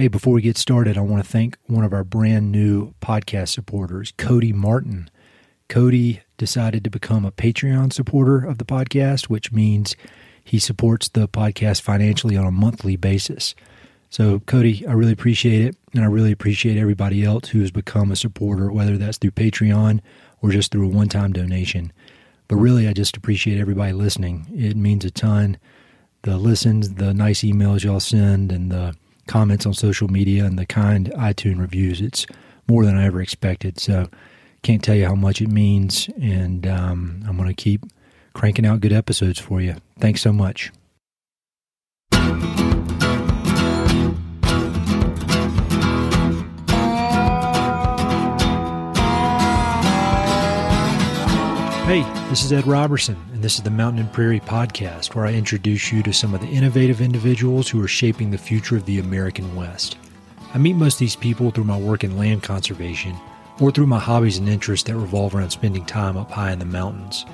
Hey, before we get started, I want to thank one of our brand new podcast supporters, Cody Martin. Cody decided to become a Patreon supporter of the podcast, which means he supports the podcast financially on a monthly basis. So, Cody, I really appreciate it, and I really appreciate everybody else who has become a supporter, whether that's through Patreon or just through a one-time donation. But really, I just appreciate everybody listening. It means a ton. The listens, the nice emails y'all send, and the comments on social media and the kind iTunes reviews. It's more than I ever expected. So can't tell you how much it means. And I'm going to keep cranking out good episodes for you. Thanks so much. Hey, this is Ed Robertson, and this is the Mountain and Prairie Podcast, where I introduce you to some of the innovative individuals who are shaping the future of the American West. I meet most of these people through my work in land conservation, or through my hobbies and interests that revolve around spending time up high in the mountains.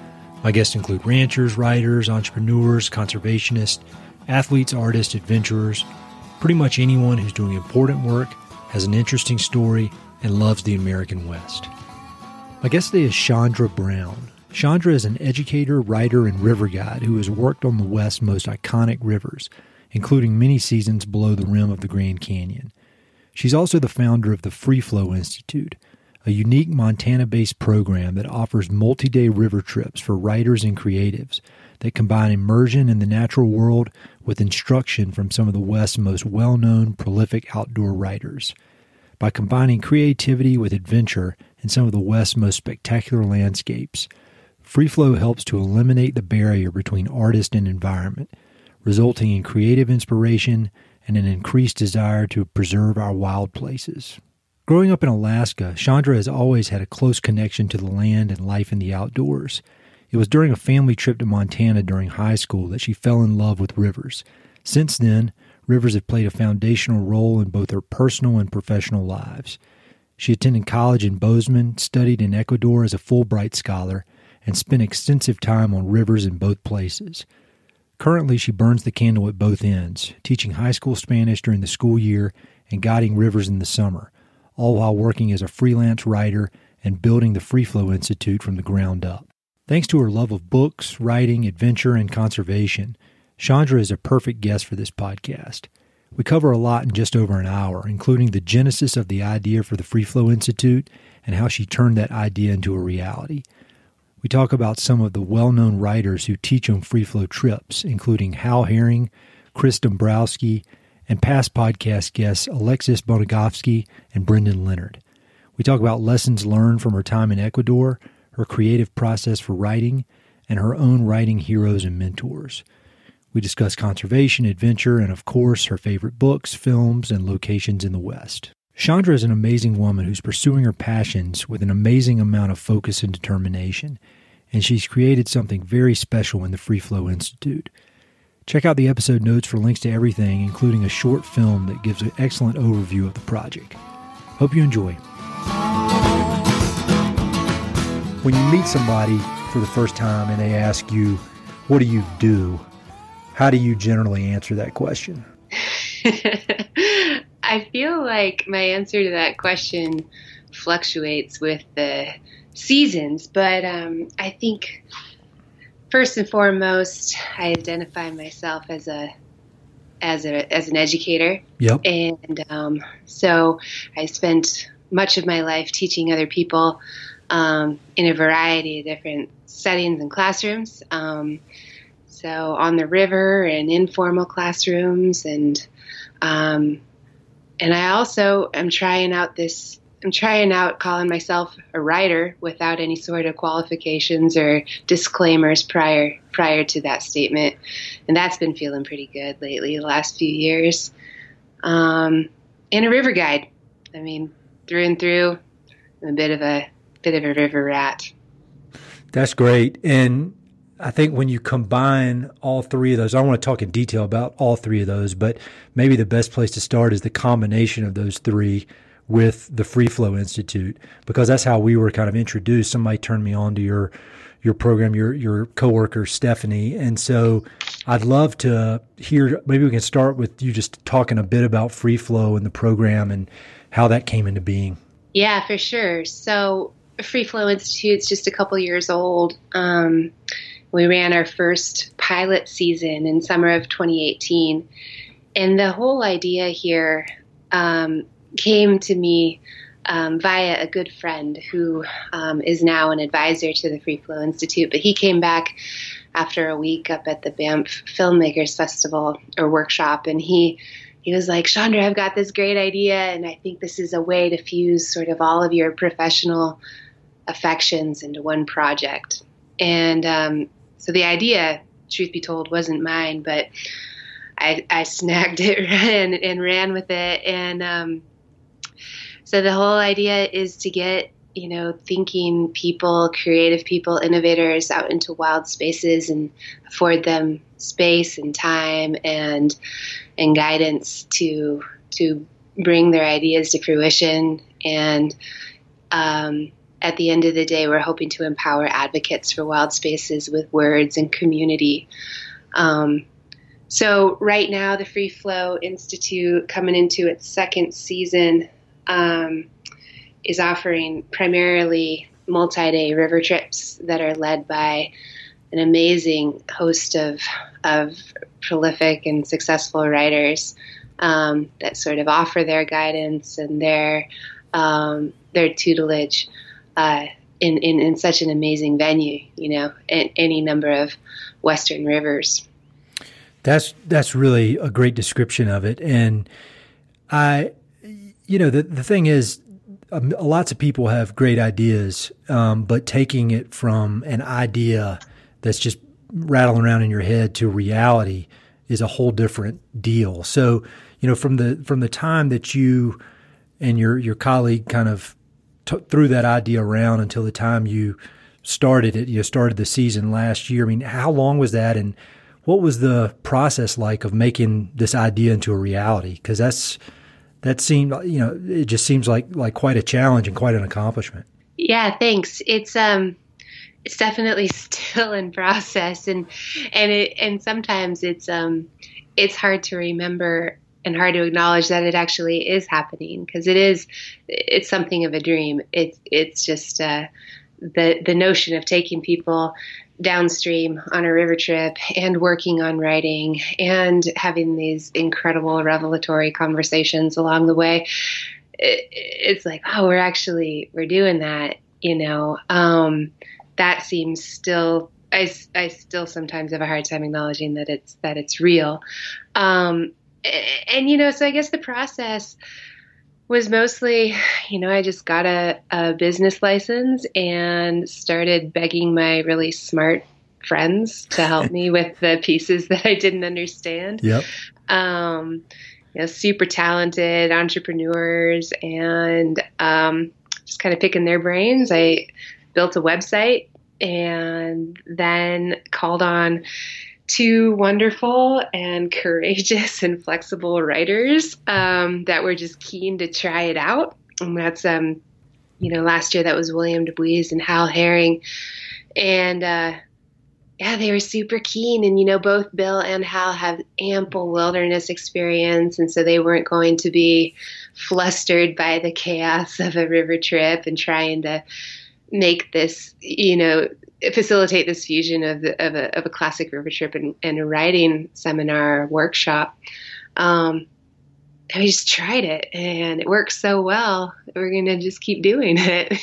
My guests include ranchers, writers, entrepreneurs, conservationists, athletes, artists, adventurers, pretty much anyone who's doing important work, has an interesting story, and loves the American West. My guest today is Chandra Brown. Chandra is an educator, writer, and river guide who has worked on the West's most iconic rivers, including many seasons below the rim of the Grand Canyon. She's also the founder of the Freeflow Institute, a unique Montana-based program that offers multi-day river trips for writers and creatives that combine immersion in the natural world with instruction from some of the West's most well-known, prolific outdoor writers. By combining creativity with adventure in some of the West's most spectacular landscapes, Freeflow helps to eliminate the barrier between artist and environment, resulting in creative inspiration and an increased desire to preserve our wild places. Growing up in Alaska, Chandra has always had a close connection to the land and life in the outdoors. It was during a family trip to Montana during high school that she fell in love with rivers. Since then, rivers have played a foundational role in both her personal and professional lives. She attended college in Bozeman, studied in Ecuador as a Fulbright Scholar, and spent extensive time on rivers in both places. Currently, she burns the candle at both ends, teaching high school Spanish during the school year and guiding rivers in the summer, all while working as a freelance writer and building the Freeflow Institute from the ground up. Thanks to her love of books, writing, adventure, and conservation, Chandra is a perfect guest for this podcast. We cover a lot in just over an hour, including the genesis of the idea for the Freeflow Institute and how she turned that idea into a reality. We talk about some of the well-known writers who teach on free-flow trips, including Hal Herring, Chris Dombrowski, and past podcast guests Alexis Bonogofsky and Brendan Leonard. We talk about lessons learned from her time in Ecuador, her creative process for writing, and her own writing heroes and mentors. We discuss conservation, adventure, and of course, her favorite books, films, and locations in the West. Chandra is an amazing woman who's pursuing her passions with an amazing amount of focus and determination, and she's created something very special in the Freeflow Institute. Check out the episode notes for links to everything, including a short film that gives an excellent overview of the project. Hope you enjoy. When you meet somebody for the first time and they ask you, "What do? How do you generally answer that question?" I feel like my answer to that question fluctuates with the seasons, but I think first and foremost, I identify myself as an educator. Yep. And so I spent much of my life teaching other people in a variety of different settings and classrooms. So on the river and informal classrooms, and I also am trying out calling myself a writer without any sort of qualifications or disclaimers prior to that statement. And that's been feeling pretty good lately, the last few years. And a river guide. I mean, through and through, I'm a bit of a river rat. That's great. And I think when you combine all three of those, I don't want to talk in detail about all three of those, but maybe the best place to start is the combination of those three with the Freeflow Institute, because that's how we were kind of introduced. Somebody turned me on to your program, your coworker, Stephanie. And so I'd love to hear, maybe we can start with you just talking a bit about Free Flow and the program and how that came into being. Yeah, for sure. So Free Flow Institute's just a couple years old. We ran our first pilot season in summer of 2018. And the whole idea here came to me via a good friend who is now an advisor to the Free Flow Institute. But he came back after a week up at the Banff Filmmakers Festival or workshop, and he was like, Chandra, I've got this great idea, and I think this is a way to fuse sort of all of your professional affections into one project. And so the idea, truth be told, wasn't mine, but I snagged it and ran with it. And so the whole idea is to get, you know, thinking people, creative people, innovators out into wild spaces and afford them space and time and guidance to bring their ideas to fruition. And at the end of the day, we're hoping to empower advocates for wild spaces with words and community. So right now, the Free Flow Institute, coming into its second season, is offering primarily multi-day river trips that are led by an amazing host of prolific and successful writers that sort of offer their guidance and their tutelage in such an amazing venue, you know, in any number of Western rivers. That's really a great description of it. And I, you know, the thing is, lots of people have great ideas, but taking it from an idea that's just rattling around in your head to reality is a whole different deal. So, you know, from the time that you and your colleague kind of threw that idea around until the time you started it, you know, started the season last year, I mean, how long was that, and what was the process like of making this idea into a reality? Because that seemed, you know, it just seems like quite a challenge and quite an accomplishment. Yeah, thanks. It's definitely still in process, and sometimes it's hard to remember and hard to acknowledge that it actually is happening, because it's something of a dream. It's just the notion of taking people downstream on a river trip and working on writing and having these incredible revelatory conversations along the way. It's like, oh, we're doing that, you know. That seems still, I still sometimes have a hard time acknowledging that it's real. And, you know, so I guess the process was mostly, you know, I just got a business license and started begging my really smart friends to help me with the pieces that I didn't understand. Yep. You know, super talented entrepreneurs, and just kind of picking their brains. I built a website and then called on two wonderful and courageous and flexible writers that were just keen to try it out. And that's, you know, last year that was William Dubuiz and Hal Herring. And, yeah, they were super keen. And, you know, both Bill and Hal have ample wilderness experience, and so they weren't going to be flustered by the chaos of a river trip and trying to make this, you know, facilitate this fusion of a classic river trip and a writing seminar workshop. And we just tried it, and it worked so well, we're going to just keep doing it.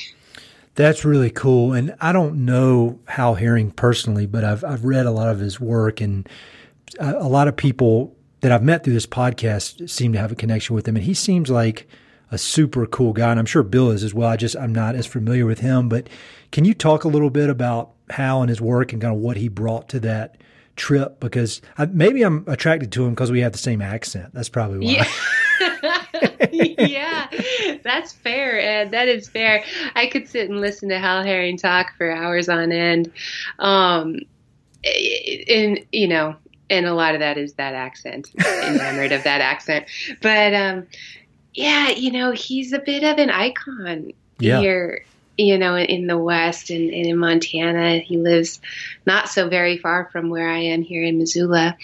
That's really cool. And I don't know Hal Herring personally, but I've read a lot of his work, and a lot of people that I've met through this podcast seem to have a connection with him. And he seems like a super cool guy, and I'm sure Bill is as well. I'm not as familiar with him, but can you talk a little bit about Hal and his work and kind of what he brought to that trip? Because maybe I'm attracted to him because we have the same accent. That's probably why. Yeah, yeah, that's fair, Ed. That is fair. I could sit and listen to Hal Herring talk for hours on end. And, you know, and a lot of that is that accent, enamored of that accent. But, yeah, you know, he's a bit of an icon here you know, in the West and in Montana. He lives not so very far from where I am here in Missoula.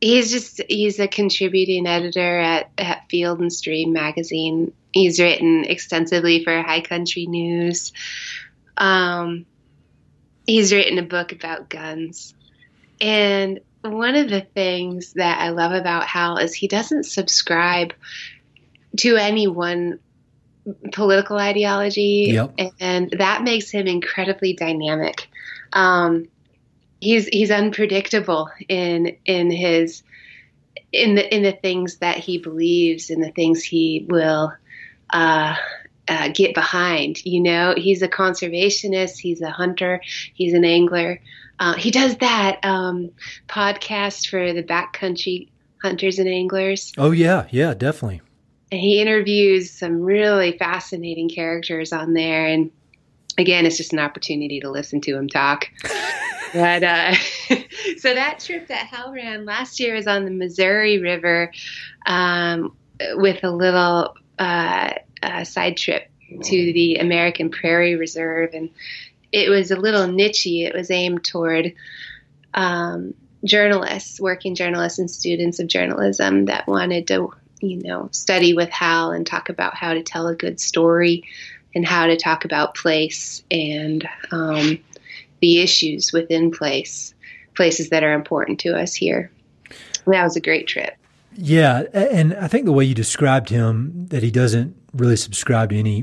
He's a contributing editor at Field and Stream magazine. He's written extensively for High Country News. He's written a book about guns. And one of the things that I love about Hal is he doesn't subscribe to any one political ideology. Yep. And that makes him incredibly dynamic. He's unpredictable in the things that he believes and the things he will get behind. You know, he's a conservationist, he's a hunter, he's an angler. He does that podcast for the Backcountry Hunters and Anglers. Oh yeah, definitely. And he interviews some really fascinating characters on there. And again, it's just an opportunity to listen to him talk. But so that trip that Hal ran last year was on the Missouri River with a little side trip to the American Prairie Reserve. And it was a little niche. It was aimed toward journalists, working journalists and students of journalism that wanted to, you know, study with Hal and talk about how to tell a good story and how to talk about place and the issues within places that are important to us here. And that was a great trip. Yeah. And I think the way you described him, that he doesn't really subscribe to any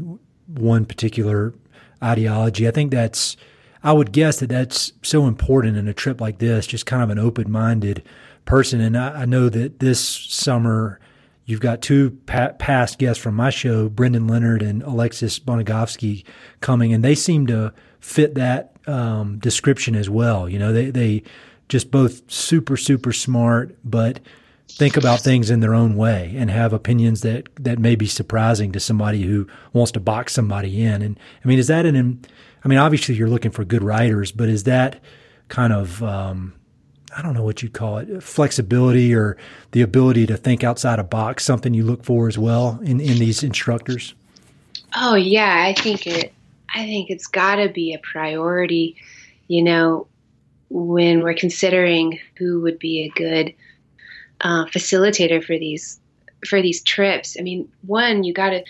one particular ideology, I think that's, I would guess that that's so important in a trip like this, just kind of an open-minded person. And I know that this summer, you've got two past guests from my show, Brendan Leonard and Alexis Bonogofsky, coming, and they seem to fit that description as well. You know, they just both super, super smart, but think about things in their own way and have opinions that may be surprising to somebody who wants to box somebody in. And I mean, obviously you're looking for good writers, but is that kind of I don't know what you call it, flexibility or the ability to think outside a box, something you look for as well in these instructors? Oh yeah. I think it's gotta be a priority, you know, when we're considering who would be a good facilitator for these trips. I mean, one, you gotta,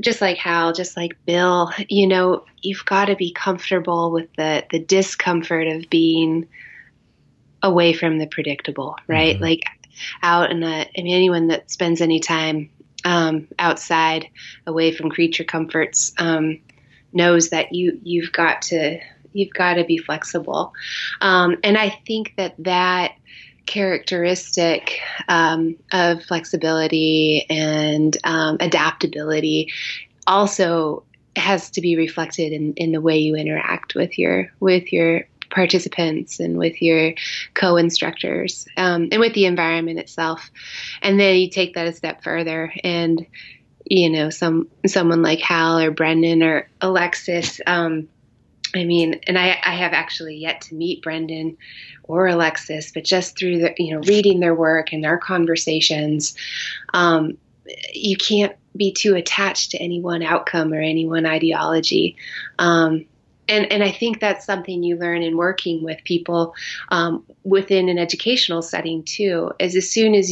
just like Hal, just like Bill, you know, you've gotta be comfortable with the discomfort of being away from the predictable, right? Mm-hmm. Like out in anyone that spends any time outside, away from creature comforts, knows that you've got to be flexible. And I think that characteristic of flexibility and adaptability also has to be reflected in the way you interact with your participants and with your co-instructors and with the environment itself. And then you take that a step further and, you know, someone like Hal or Brendan or Alexis, I have actually yet to meet Brendan or Alexis, but just through the, you know, reading their work and their conversations, you can't be too attached to any one outcome or any one ideology. And I think that's something you learn in working with people within an educational setting too. Is as soon as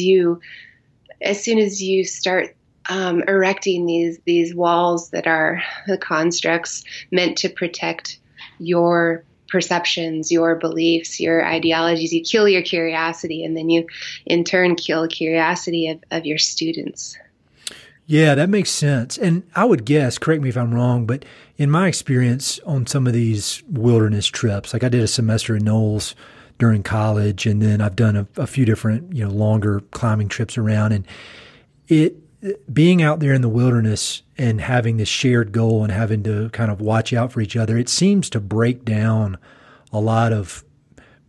you start erecting these walls that are the constructs meant to protect your perceptions, your beliefs, your ideologies, you kill your curiosity, and then you in turn kill curiosity of your students. Yeah, that makes sense. And I would guess, correct me if I'm wrong, but in my experience on some of these wilderness trips, like I did a semester in NOLS during college, and then I've done a few different, you know, longer climbing trips around, and it being out there in the wilderness and having this shared goal and having to kind of watch out for each other, it seems to break down a lot of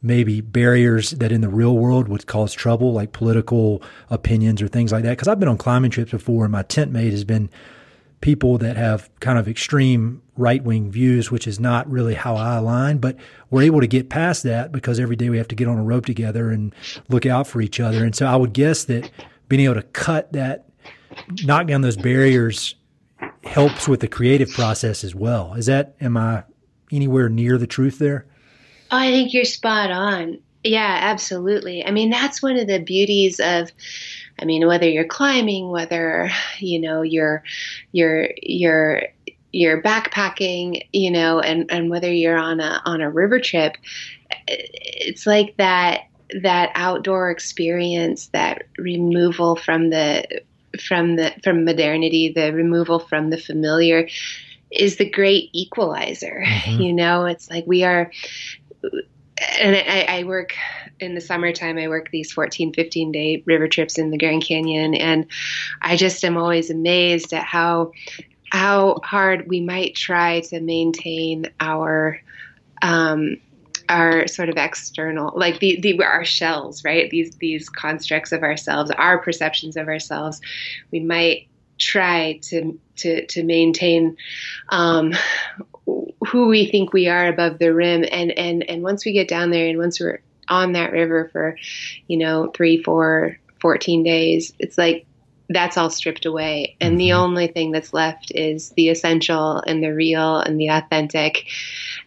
maybe barriers that in the real world would cause trouble, like political opinions or things like that. Because I've been on climbing trips before, and my tent mate has been people that have kind of extreme right-wing views, which is not really how I align, but we're able to get past that because every day we have to get on a rope together and look out for each other. And so I would guess that being able to knock down those barriers helps with the creative process as well. Is that, am I anywhere near the truth there? Oh, I think you're spot on. Yeah, absolutely. I mean, that's one of the beauties of, I mean, whether you're climbing, whether, you know, you're backpacking, you know, and whether you're on a river trip, it's like that outdoor experience, that removal from modernity, the removal from the familiar is the great equalizer. Mm-hmm. You know, it's like we are, and I work in the summertime, I work these 14, 15 day river trips in the Grand Canyon. And I just am always amazed at how hard we might try to maintain our sort of external, like our shells, right? These constructs of ourselves, our perceptions of ourselves. We might try to maintain who we think we are above the rim, and once we get down there, and once we're on that river for, you know, 3, 4, 14 days, it's like that's all stripped away, and the only thing that's left is the essential and the real and the authentic.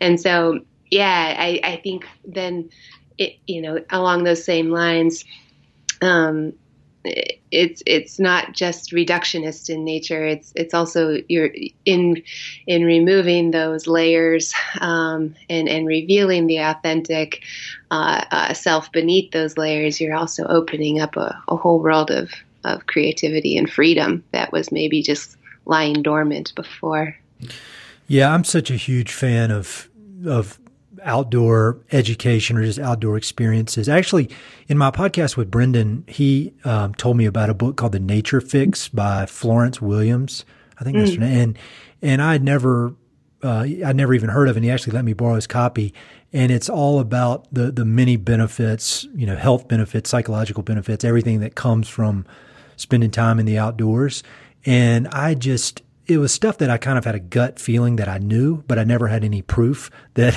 And so, yeah, I think then, it, you know, along those same lines, it's not just reductionist in nature. It's also you're in removing those layers, and revealing the authentic self beneath those layers. You're also opening up a whole world of creativity and freedom that was maybe just lying dormant before. Yeah, I'm such a huge fan of outdoor education or just outdoor experiences. Actually, in my podcast with Brendan, he told me about a book called The Nature Fix by Florence Williams. I think that's her name. And I'd never even heard of it. And he actually let me borrow his copy. And it's all about the many benefits, you know, health benefits, psychological benefits, everything that comes from spending time in the outdoors. And it was stuff that I kind of had a gut feeling that I knew, but I never had any proof that,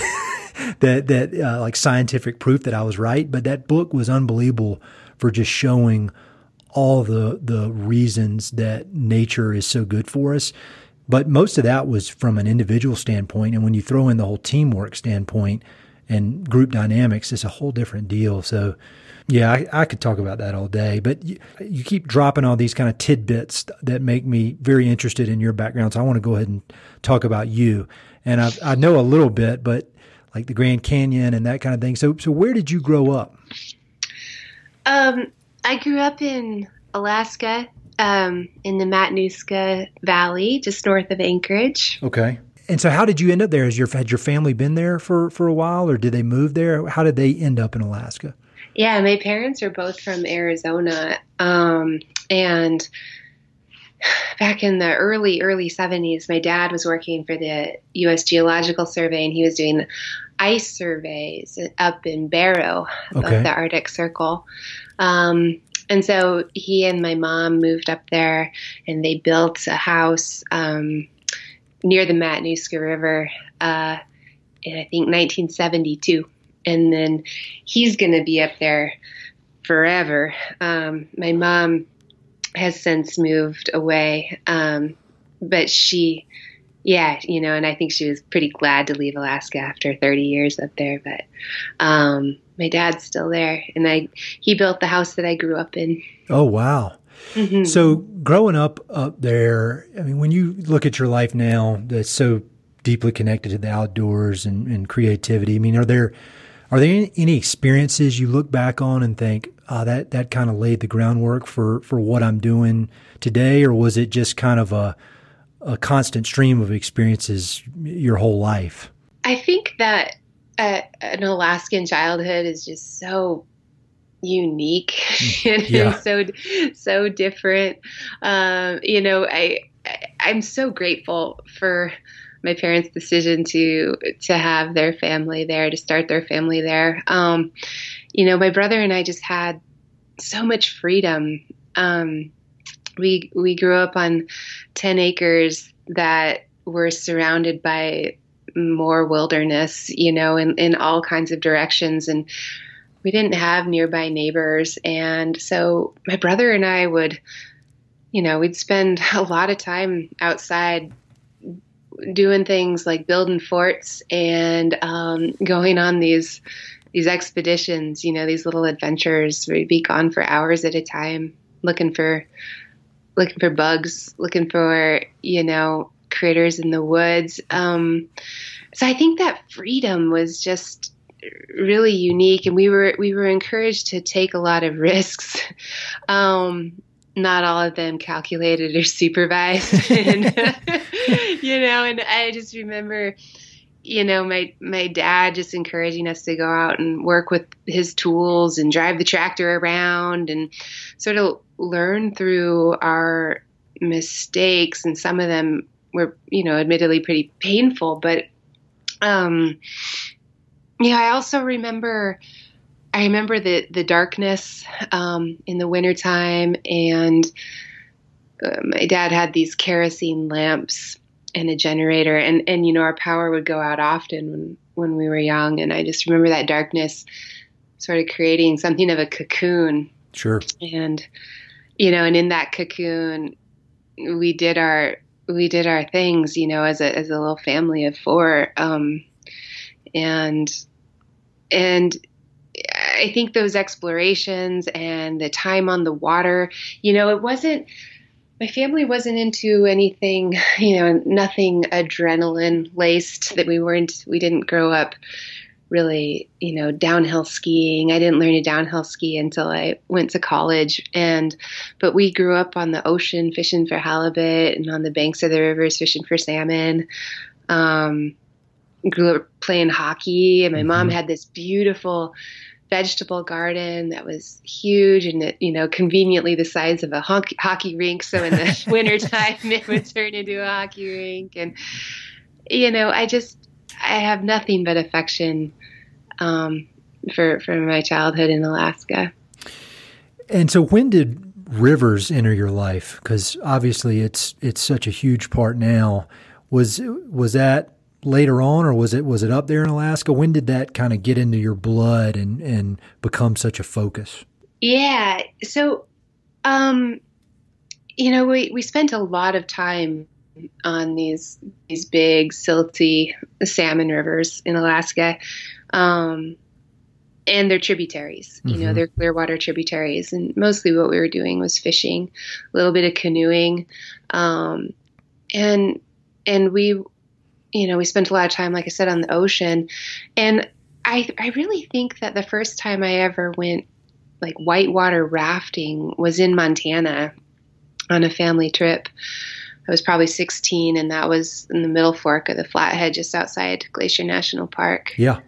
that like scientific proof that I was right. But that book was unbelievable for just showing all the reasons that nature is so good for us. But most of that was from an individual standpoint. And when you throw in the whole teamwork standpoint and group dynamics, it's a whole different deal. So yeah, I could talk about that all day, but you keep dropping all these kind of tidbits that make me very interested in your background. So I want to go ahead and talk about you. And I know a little bit, but like the Grand Canyon and that kind of thing. So where did you grow up? I grew up in Alaska, in the Matanuska Valley, just north of Anchorage. Okay. And so how did you end up there? Had your family been there for a while, or did they move there? How did they end up in Alaska? Yeah, my parents are both from Arizona, and back in the early 70s, my dad was working for the U.S. Geological Survey, and he was doing ice surveys up in Barrow, above the Arctic Circle. And so he and my mom moved up there, and they built a house near the Matanuska River in, I think, 1972. And then he's going to be up there forever. My mom has since moved away. But she, yeah, you know, and I think she was pretty glad to leave Alaska after 30 years up there. But my dad's still there. And he built the house that I grew up in. Oh, wow. Mm-hmm. So growing up there, I mean, when you look at your life now, that's so deeply connected to the outdoors and creativity, I mean, are there any experiences you look back on and think, oh, that kind of laid the groundwork for what I'm doing today? Or was it just kind of a constant stream of experiences your whole life? I think that an Alaskan childhood is just so unique and so different. You know, I'm so grateful for my parents' decision to have their family there, to start their family there. You know, my brother and I just had so much freedom. We grew up on 10 acres that were surrounded by more wilderness, you know, in all kinds of directions. And we didn't have nearby neighbors. And so my brother and I would you know, we'd spend a lot of time outside doing things like building forts and going on these expeditions, you know, these little adventures. We'd be gone for hours at a time looking for bugs, looking for, you know, critters in the woods. So I think that freedom was just really unique, and we were encouraged to take a lot of risks. Not all of them calculated or supervised. And, you know, and I just remember, you know, my dad just encouraging us to go out and work with his tools and drive the tractor around and sort of learn through our mistakes. And some of them were, you know, admittedly pretty painful, but, yeah, I also remember, the darkness, in the wintertime, and my dad had these kerosene lamps and a generator, and, you know, our power would go out often when we were young. And I just remember that darkness sort of creating something of a cocoon. Sure. And, you know, and in that cocoon, we did our things, you know, as a little family of four. And I think those explorations and the time on the water, you know, my family wasn't into anything, you know, nothing adrenaline laced. That we didn't grow up really, you know, downhill skiing. I didn't learn to downhill ski until I went to college. But we grew up on the ocean fishing for halibut, and on the banks of the rivers fishing for salmon. Grew up playing hockey, and my mom had this beautiful vegetable garden that was huge, and it, you know, conveniently the size of a hockey rink. So in the wintertime, it would turn into a hockey rink. And, you know, I have nothing but affection for my childhood in Alaska. And so when did rivers enter your life? Because obviously it's such a huge part now. Was that later on, or was it up there in Alaska? When did that kind of get into your blood and become such a focus? Yeah. So, you know, we spent a lot of time on these big silty salmon rivers in Alaska, and their tributaries, you know, their Clearwater tributaries. And mostly what we were doing was fishing, a little bit of canoeing. And you know, we spent a lot of time, like I said, on the ocean. And I really think that the first time I ever went like whitewater rafting was in Montana on a family trip. I was probably 16, and that was in the Middle Fork of the Flathead, just outside Glacier National Park. Yeah.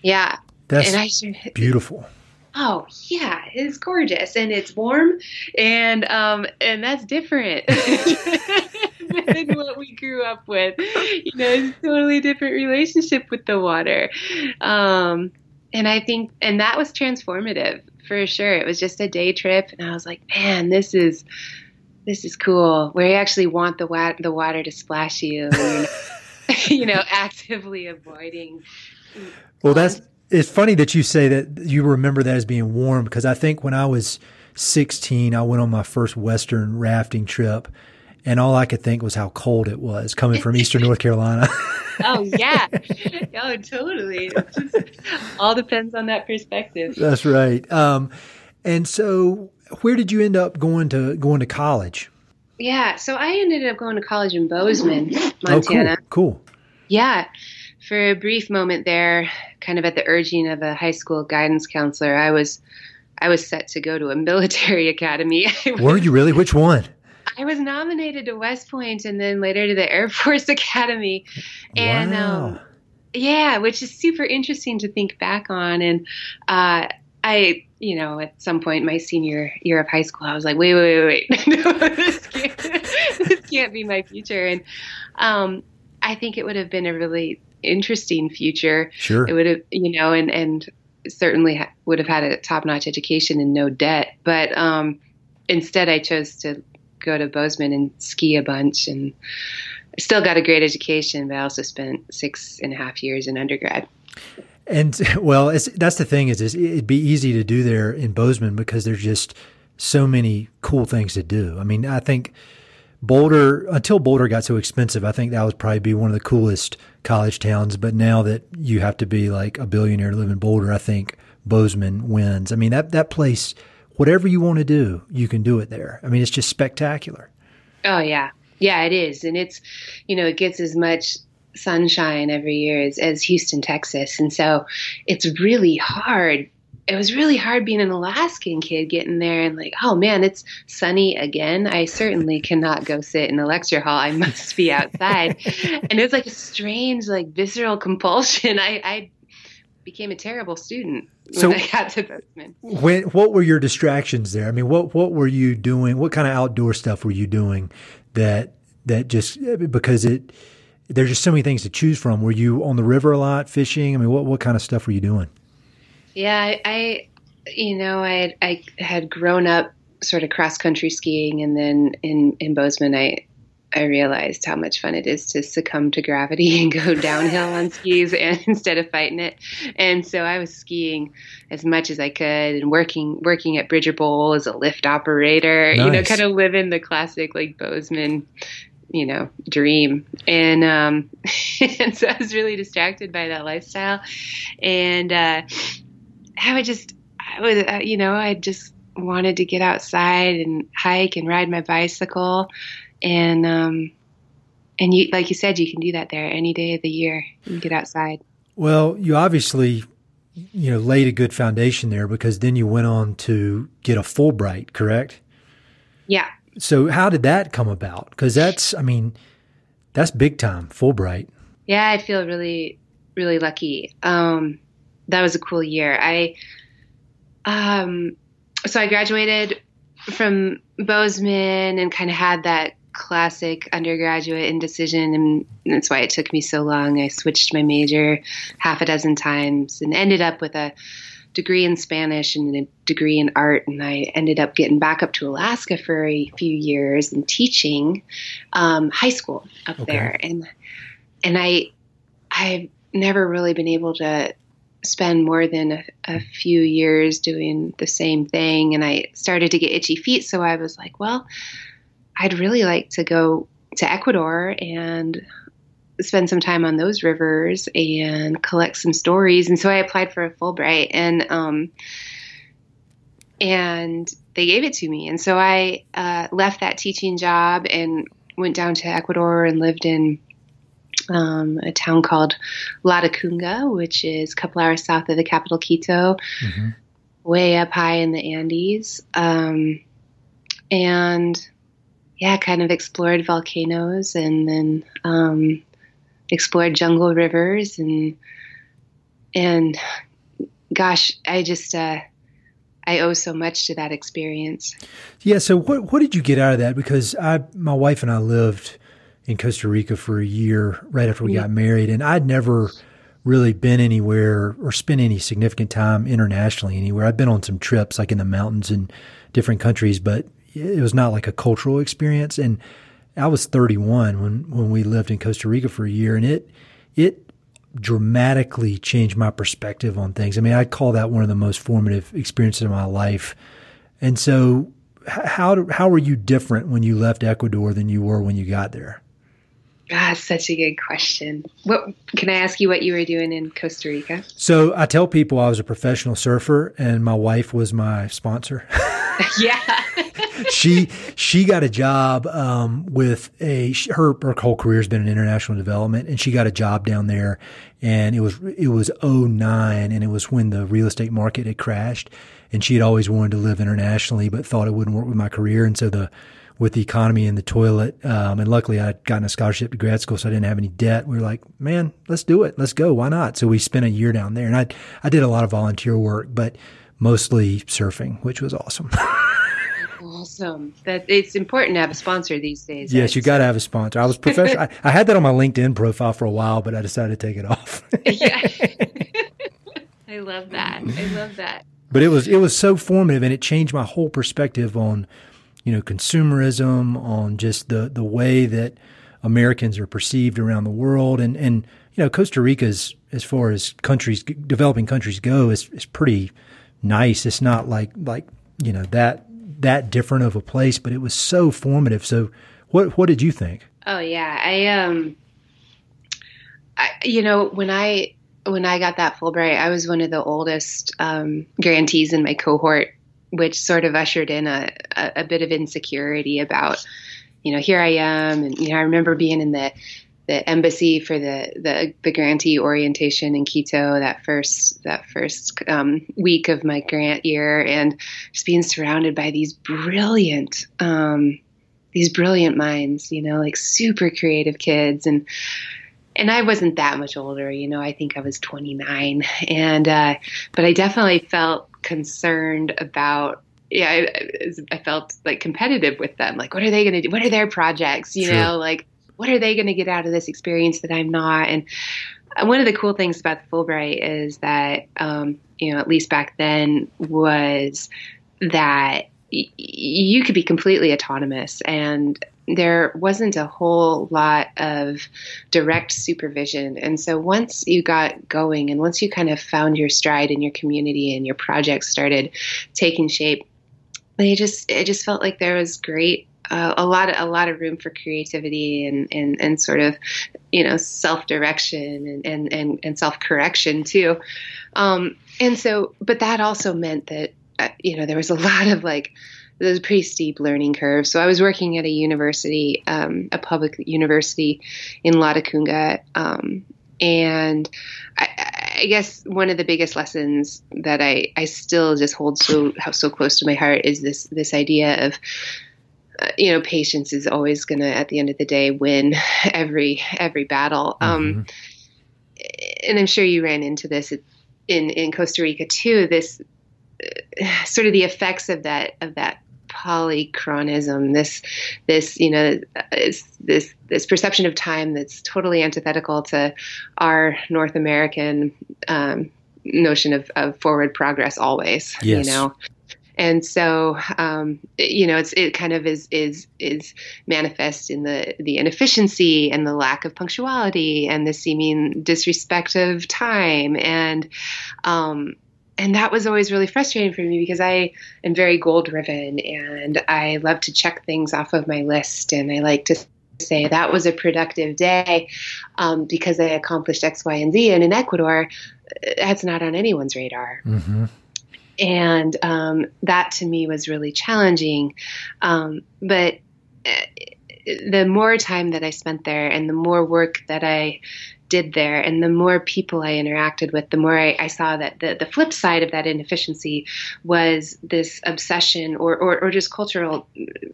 Yeah. Beautiful. Oh yeah, it's gorgeous, and it's warm, and that's different than what we grew up with. You know, it's a totally different relationship with the water, and that was transformative for sure. It was just a day trip, and I was like, man, this is cool. Where you actually want the water to splash you, and, you know, actively avoiding. Well, it's funny that you say that you remember that as being warm, because I think when I was 16, I went on my first Western rafting trip, and all I could think was how cold it was coming from Eastern North Carolina. Oh, yeah. Oh, totally. It just all depends on that perspective. That's right. And so where did you end up going to college? Yeah. So I ended up going to college in Bozeman, Montana. Oh, cool. Yeah. For a brief moment there, kind of at the urging of a high school guidance counselor, I was set to go to a military academy. Were you really? Which one? I was nominated to West Point, and then later to the Air Force Academy. And, wow. Yeah, which is super interesting to think back on. And I, you know, at some point my senior year of high school, I was like, wait. No, this can't be my future. And I think it would have been a really interesting future. Sure. It would have, you know, and certainly would have had a top-notch education and no debt. But instead I chose to go to Bozeman and ski a bunch, and still got a great education, but I also spent 6.5 years in undergrad. And well, that's the thing is it'd be easy to do there in Bozeman, because there's just so many cool things to do. I mean, I think Boulder, until Boulder got so expensive, I think that would probably be one of the coolest college towns. But now that you have to be like a billionaire to live in Boulder, I think Bozeman wins. I mean, that place, whatever you want to do, you can do it there. I mean, it's just spectacular. Oh, yeah. Yeah, it is. And it's, you know, it gets as much sunshine every year as Houston, Texas. And so it's really hard. It was really hard being an Alaskan kid getting there and like, oh man, it's sunny again. I certainly cannot go sit in a lecture hall. I must be outside. And it was like a strange, like visceral compulsion. I became a terrible student when I got to Bozeman. What were your distractions there? I mean, what were you doing? What kind of outdoor stuff were you doing that just, because there's just so many things to choose from. Were you on the river a lot, fishing? I mean, what kind of stuff were you doing? Yeah, I had grown up sort of cross country skiing, and then in Bozeman, I realized how much fun it is to succumb to gravity and go downhill on skis and instead of fighting it. And so I was skiing as much as I could and working at Bridger Bowl as a lift operator. Nice. You know, kind of living the classic like Bozeman, you know, dream. And and so I was really distracted by that lifestyle, and I just wanted to get outside and hike and ride my bicycle. And you, like you said, you can do that there any day of the year. You can get outside. Well, you obviously, you know, laid a good foundation there, because then you went on to get a Fulbright, correct? Yeah. So how did that come about? Because that's big time, Fulbright. Yeah, I feel really, really lucky. That was a cool year. So I graduated from Bozeman and kind of had that classic undergraduate indecision, and that's why it took me so long. I switched my major half a dozen times and ended up with a degree in Spanish and a degree in art, and I ended up getting back up to Alaska for a few years and teaching high school up there. And I've never really been able to spend more than a few years doing the same thing, and I started to get itchy feet, so I was like, well, I'd really like to go to Ecuador and spend some time on those rivers and collect some stories. And so I applied for a Fulbright, and they gave it to me. And so I left that teaching job and went down to Ecuador and lived in a town called Latacunga, which is a couple hours south of the capital, Quito, mm-hmm. way up high in the Andes. Kind of explored volcanoes, and then explored jungle rivers, and gosh, I just I owe so much to that experience. Yeah. So what did you get out of that? Because my wife and I lived in Costa Rica for a year right after we got married, and I'd never really been anywhere or spent any significant time internationally anywhere. I'd been on some trips like in the mountains in different countries, but it was not like a cultural experience. And I was 31 when we lived in Costa Rica for a year, and it dramatically changed my perspective on things. I mean, I call that one of the most formative experiences of my life. And so how were you different when you left Ecuador than you were when you got there? That's such a good question. Can I ask you what you were doing in Costa Rica? So I tell people I was a professional surfer, and my wife was my sponsor. Yeah. She got a job with her whole career has been in international development, and she got a job down there, and it was 2009, and it was when the real estate market had crashed, and she had always wanted to live internationally but thought it wouldn't work with my career, and so with the economy in the toilet, and luckily I had gotten a scholarship to grad school, so I didn't have any debt. We were like, man, let's do it. Let's go. Why not? So we spent a year down there, and I did a lot of volunteer work, but mostly surfing, which was awesome. Awesome. That it's important to have a sponsor these days. Yes, you got to have a sponsor. I was professional. I had that on my LinkedIn profile for a while, but I decided to take it off. Yeah, I love that. But it was so formative, and it changed my whole perspective on, you know, consumerism, on just the way that Americans are perceived around the world, and you know, Costa Rica's, as far as developing countries go, is pretty nice. It's not like you know that that different of a place, but it was so formative. So what did you think? Oh yeah. I you know, when I got that Fulbright, I was one of the oldest grantees in my cohort, which sort of ushered in a bit of insecurity about, you know, here I am. And, you know, I remember being in the embassy for the grantee orientation in Quito that first week of my grant year, and just being surrounded by these brilliant minds, you know, like super creative kids. And I wasn't that much older, you know, I think I was 29, but I definitely felt concerned about, I felt like competitive with them. Like, what are they going to do? What are their projects? You know, like, what are they going to get out of this experience that I'm not? And one of the cool things about the Fulbright is that, you know, at least back then, was that you could be completely autonomous, and there wasn't a whole lot of direct supervision. And so once you got going and once you kind of found your stride in your community and your projects started taking shape, it just felt like there was great, a lot of room for creativity and sort of, you know, self-direction and self-correction too. And so, but that also meant that, you know, there was a lot of like, there's a pretty steep learning curve. So I was working at a university, a public university in Latacunga. And I guess one of the biggest lessons that I still just hold so close to my heart is this idea of, you know, patience is always going to, at the end of the day, win every battle. Mm-hmm. And I'm sure you ran into this in Costa Rica too, this sort of the effects of that polychronism, this, you know, this perception of time that's totally antithetical to our North American, notion of forward progress always, yes. You know? And so, you know, it kind of is manifest in the inefficiency and the lack of punctuality and the seeming disrespect of time. And that was always really frustrating for me because I am very goal-driven and I love to check things off of my list. And I like to say that was a productive day because I accomplished X, Y, and Z. And in Ecuador, that's not on anyone's radar. Mm-hmm. And that to me was really challenging. But the more time that I spent there and the more work that I did there and the more people I interacted with, the more I saw that the flip side of that inefficiency was this obsession or just cultural,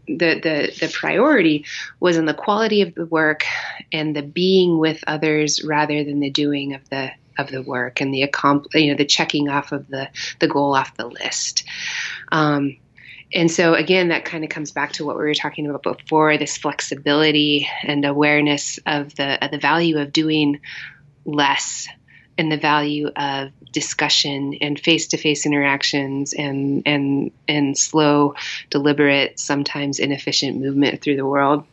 the priority was on the quality of the work and the being with others rather than the doing of the work and the checking off of the goal off the list. And so again, that kind of comes back to what we were talking about before, this flexibility and awareness of the value of doing less and the value of discussion and face-to-face interactions and slow, deliberate, sometimes inefficient movement through the world.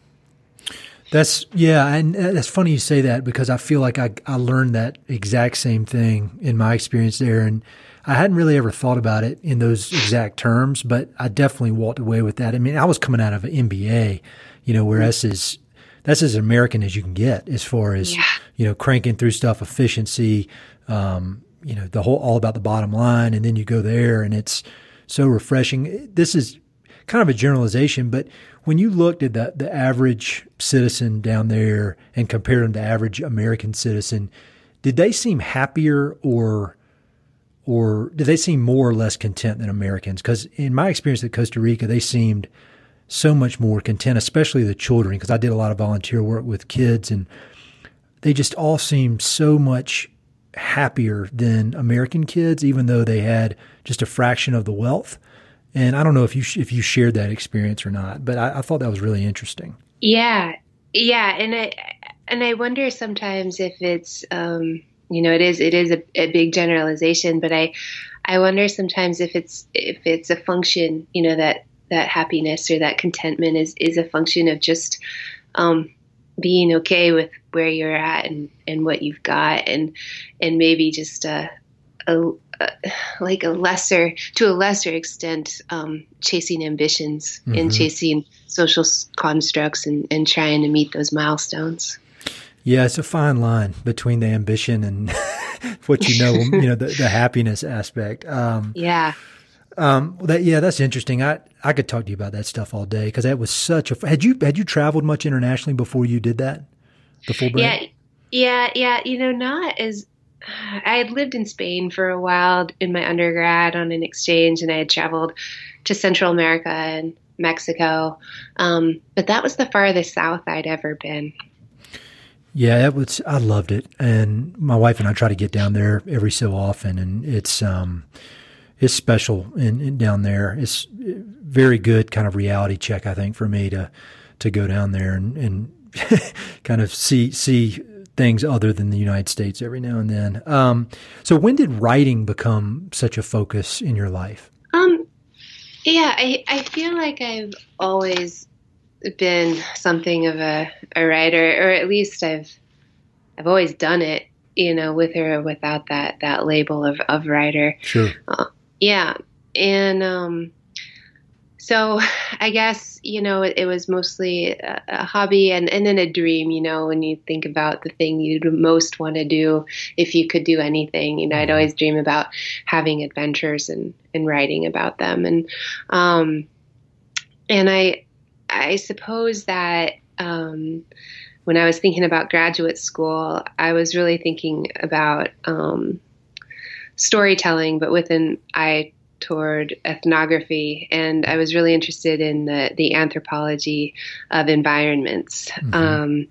And that's funny you say that because I feel like I learned that exact same thing in my experience there. And I hadn't really ever thought about it in those exact terms, but I definitely walked away with that. I mean, I was coming out of an MBA, you know, where that's as American as you can get as far as, you know, cranking through stuff, efficiency, you know, the whole, all about the bottom line. And then you go there and it's so refreshing. This is kind of a generalization, but when you looked at the average citizen down there and compared them to average American citizen, did they seem happier or do they seem more or less content than Americans? Because in my experience at Costa Rica, they seemed so much more content, especially the children, because I did a lot of volunteer work with kids, and they just all seemed so much happier than American kids, even though they had just a fraction of the wealth. And I don't know if you shared that experience or not, but I thought that was really interesting. Yeah. Yeah. And I wonder sometimes if it's, you know, it is a big generalization, but I wonder sometimes if it's a function, you know, that happiness or that contentment is a function of just being okay with where you're at and what you've got and maybe just a like to a lesser extent, chasing ambitions mm-hmm. and chasing social constructs and trying to meet those milestones. Yeah, it's a fine line between the ambition and what the happiness aspect. That's interesting. I could talk to you about that stuff all day because that was such a. Had you traveled much internationally before you did that? The Fulbright. Yeah. Not as. I had lived in Spain for a while in my undergrad on an exchange, and I had traveled to Central America and Mexico, but that was the farthest south I'd ever been. Yeah, I loved it, and my wife and I try to get down there every so often, and it's special in down there. It's very good kind of reality check, I think, for me to go down there and kind of see things other than the United States every now and then. So when did writing become such a focus in your life? I feel like I've always been something of a writer, or at least I've always done it, with or without that label of writer. Sure. So I guess, it was mostly a hobby and then a dream, when you think about the thing you'd most want to do if you could do anything. I'd always dream about having adventures and writing about them. And I suppose that when I was thinking about graduate school, I was really thinking about storytelling, but with an eye toward ethnography, and I was really interested in the anthropology of environments. Mm-hmm.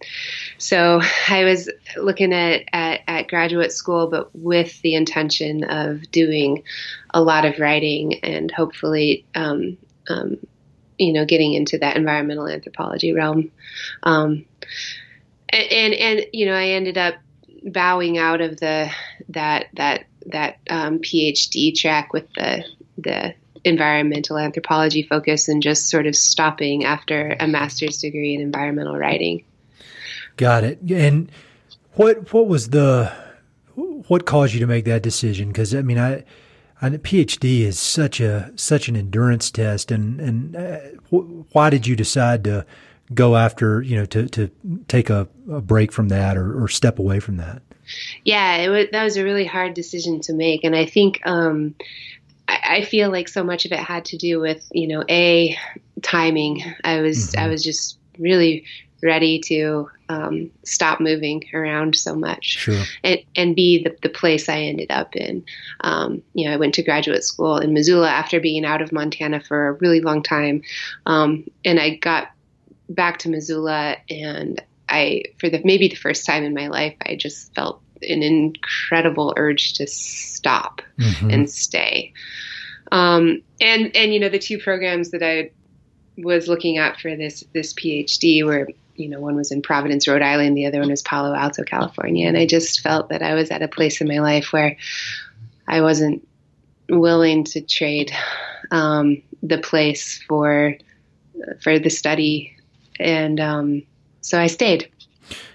So I was looking at graduate school, but with the intention of doing a lot of writing and hopefully, getting into that environmental anthropology realm. I ended up bowing out of that PhD track with the environmental anthropology focus and just sort of stopping after a master's degree in environmental writing. Got it. And what caused you to make that decision? 'Cause a PhD is such an endurance test. And why did you decide to go after, to take a break from that or step away from that? Yeah, that was a really hard decision to make. And I think, I feel like so much of it had to do with, timing. I was just really ready to stop moving around so much. Sure. And be the place I ended up in. I went to graduate school in Missoula after being out of Montana for a really long time. And I got back to Missoula, and maybe the first time in my life, I just felt an incredible urge to stop mm-hmm. and stay. The two programs that I was looking at for this PhD were, one was in Providence, Rhode Island, the other one was Palo Alto, California. And I just felt that I was at a place in my life where I wasn't willing to trade the place for the study. And so I stayed.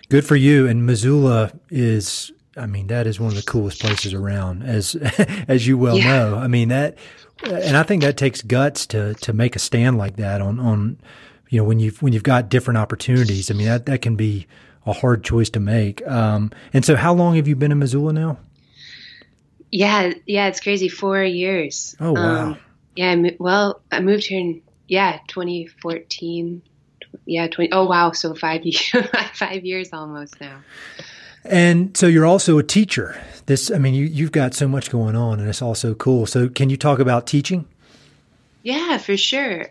Good for you. And Missoula is, that is one of the coolest places around, as you well know. And I think that takes guts to make a stand like that on when you've got different opportunities. That can be a hard choice to make. And so how long have you been in Missoula now? Yeah, it's crazy. 4 years. Oh, wow. I moved here in 2014. Oh, wow. So 5 years almost now. And so you're also a teacher. You've got so much going on, and it's also cool. So can you talk about teaching? Yeah, for sure.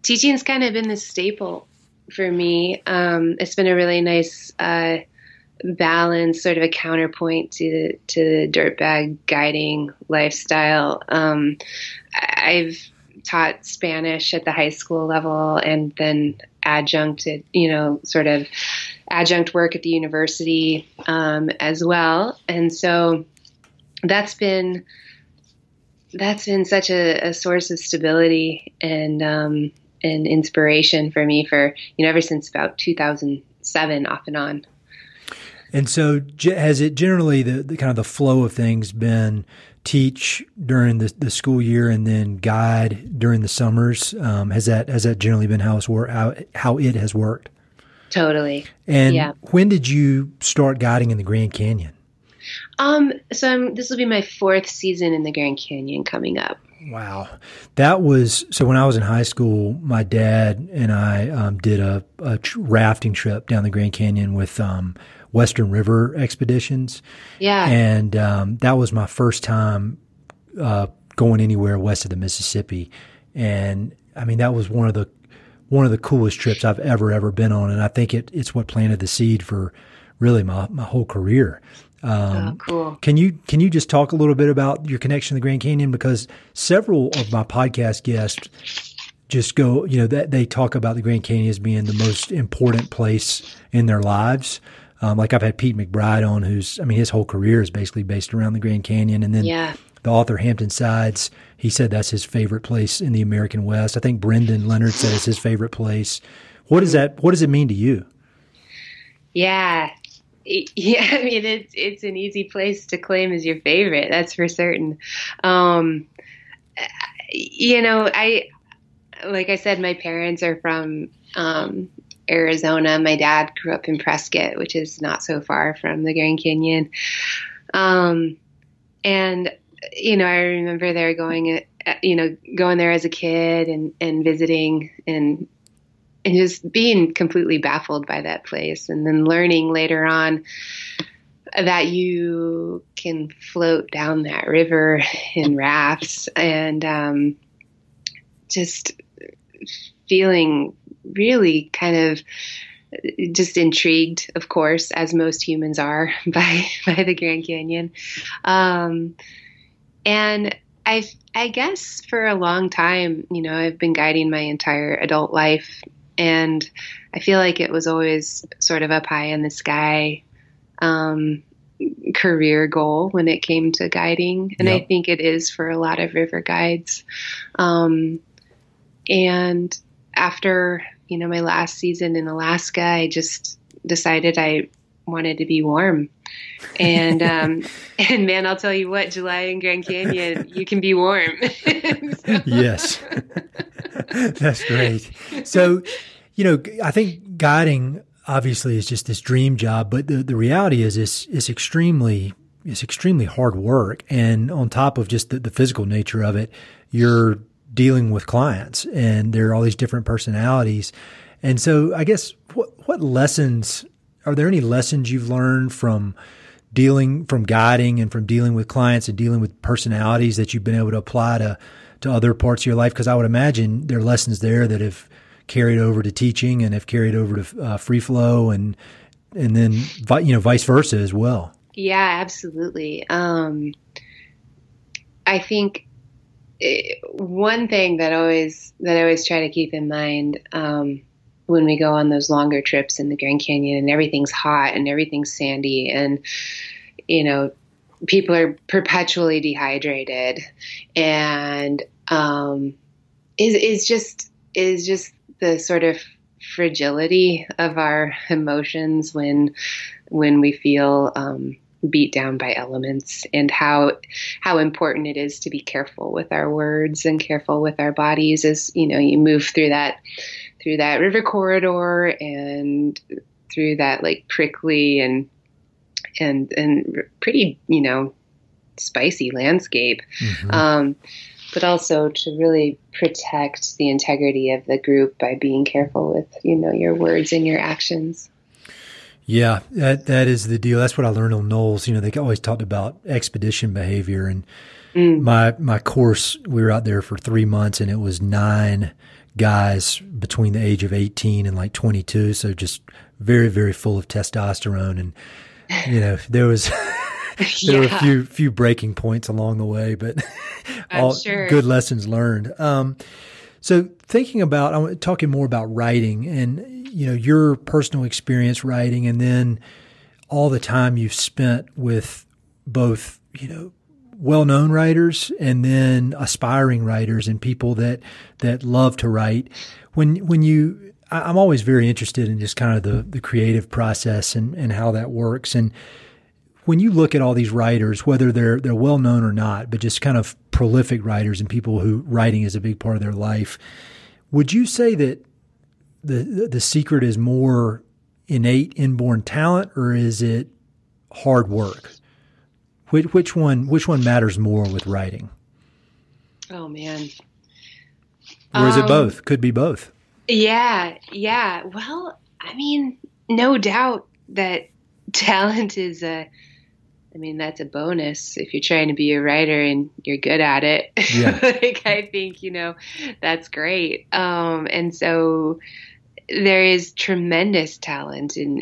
Teaching's kind of been the staple for me. It's been a really nice balance, sort of a counterpoint to the dirtbag guiding lifestyle. I've taught Spanish at the high school level, and then adjunct work at the university as well. And so that's been such a source of stability and inspiration for me ever since about 2007 off and on. And so has it generally the kind of the flow of things been teach during the school year and then guide during the summers? Has that generally been how it's worked, how it has worked? Totally. And yeah. When did you start guiding in the Grand Canyon? This will be my fourth season in the Grand Canyon coming up. Wow. So when I was in high school, my dad and I did a rafting trip down the Grand Canyon with Western River Expeditions. Yeah. And that was my first time going anywhere west of the Mississippi. And I mean, that was one of the coolest trips I've ever been on. And I think it's what planted the seed for really my whole career. Cool. Can you just talk a little bit about your connection to the Grand Canyon? Because several of my podcast guests just go, that they talk about the Grand Canyon as being the most important place in their lives. Like I've had Pete McBride on, his whole career is basically based around the Grand Canyon. And then the author Hampton Sides, he said that's his favorite place in the American West. I think Brendan Leonard said it's his favorite place. What does it mean to you? Yeah, I mean, it's an easy place to claim as your favorite. That's for certain. Like I said, my parents are from Arizona. My dad grew up in Prescott, which is not so far from the Grand Canyon. I remember there going there as a kid and visiting and just being completely baffled by that place, and then learning later on that you can float down that river in rafts, and just feeling really kind of just intrigued, of course, as most humans are, by the Grand Canyon. And I guess for a long time, I've been guiding my entire adult life, and I feel like it was always sort of up high in the sky career goal when it came to guiding. And I think it is for a lot of river guides. And after, my last season in Alaska, I just decided I wanted to be warm. And, and man, I'll tell you what, July in Grand Canyon, you can be warm. Yes. That's great. So, I think guiding obviously is just this dream job, but the reality is it's extremely hard work. And on top of just the physical nature of it, you're dealing with clients and there are all these different personalities. And so I guess are there any lessons you've learned from guiding and from dealing with clients and dealing with personalities that you've been able to apply to other parts of your life? Because I would imagine there are lessons there that have carried over to teaching and have carried over to free flow and then, vice versa as well. Yeah, absolutely. I think one thing that I always try to keep in mind, when we go on those longer trips in the Grand Canyon and everything's hot and everything's sandy and, people are perpetually dehydrated, and is just the sort of fragility of our emotions when we feel beat down by elements, and how important it is to be careful with our words and careful with our bodies as you move through that river corridor and through that like prickly and pretty, spicy landscape. Mm-hmm. But also to really protect the integrity of the group by being careful with, your words and your actions. Yeah, that is the deal. That's what I learned on NOLS. They always talked about expedition behavior, and my course, we were out there for 3 months, and it was 9 guys between the age of 18 and like 22. So just very, very full of testosterone. And, there was, there were a few breaking points along the way, but all good lessons learned. So thinking about, I want talking more about writing and, your personal experience writing, and then all the time you've spent with both, well-known writers and then aspiring writers and people that love to write. When you, I'm always very interested in just kind of the creative process and how that works. And when you look at all these writers, whether they're well known or not, but just kind of prolific writers and people who writing is a big part of their life, would you say that the secret is more innate inborn talent, or is it hard work? Which one matters more with writing? Oh man. Or is it both? Could be both. Yeah. Well, I mean, no doubt that talent is that's a bonus if you're trying to be a writer and you're good at it. Yeah. I think, that's great. And so there is tremendous talent in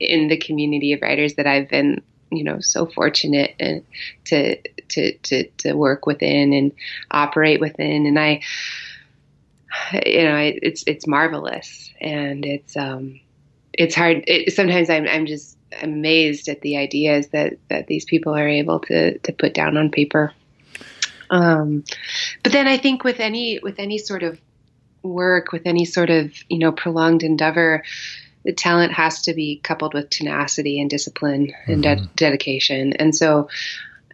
the community of writers that I've been, so fortunate and to work within and operate within. And it's marvelous, and it's hard. Sometimes I'm just amazed at the ideas that these people are able to put down on paper. But then I think with any sort of work, with any sort of, prolonged endeavor, the talent has to be coupled with tenacity and discipline and dedication. And so,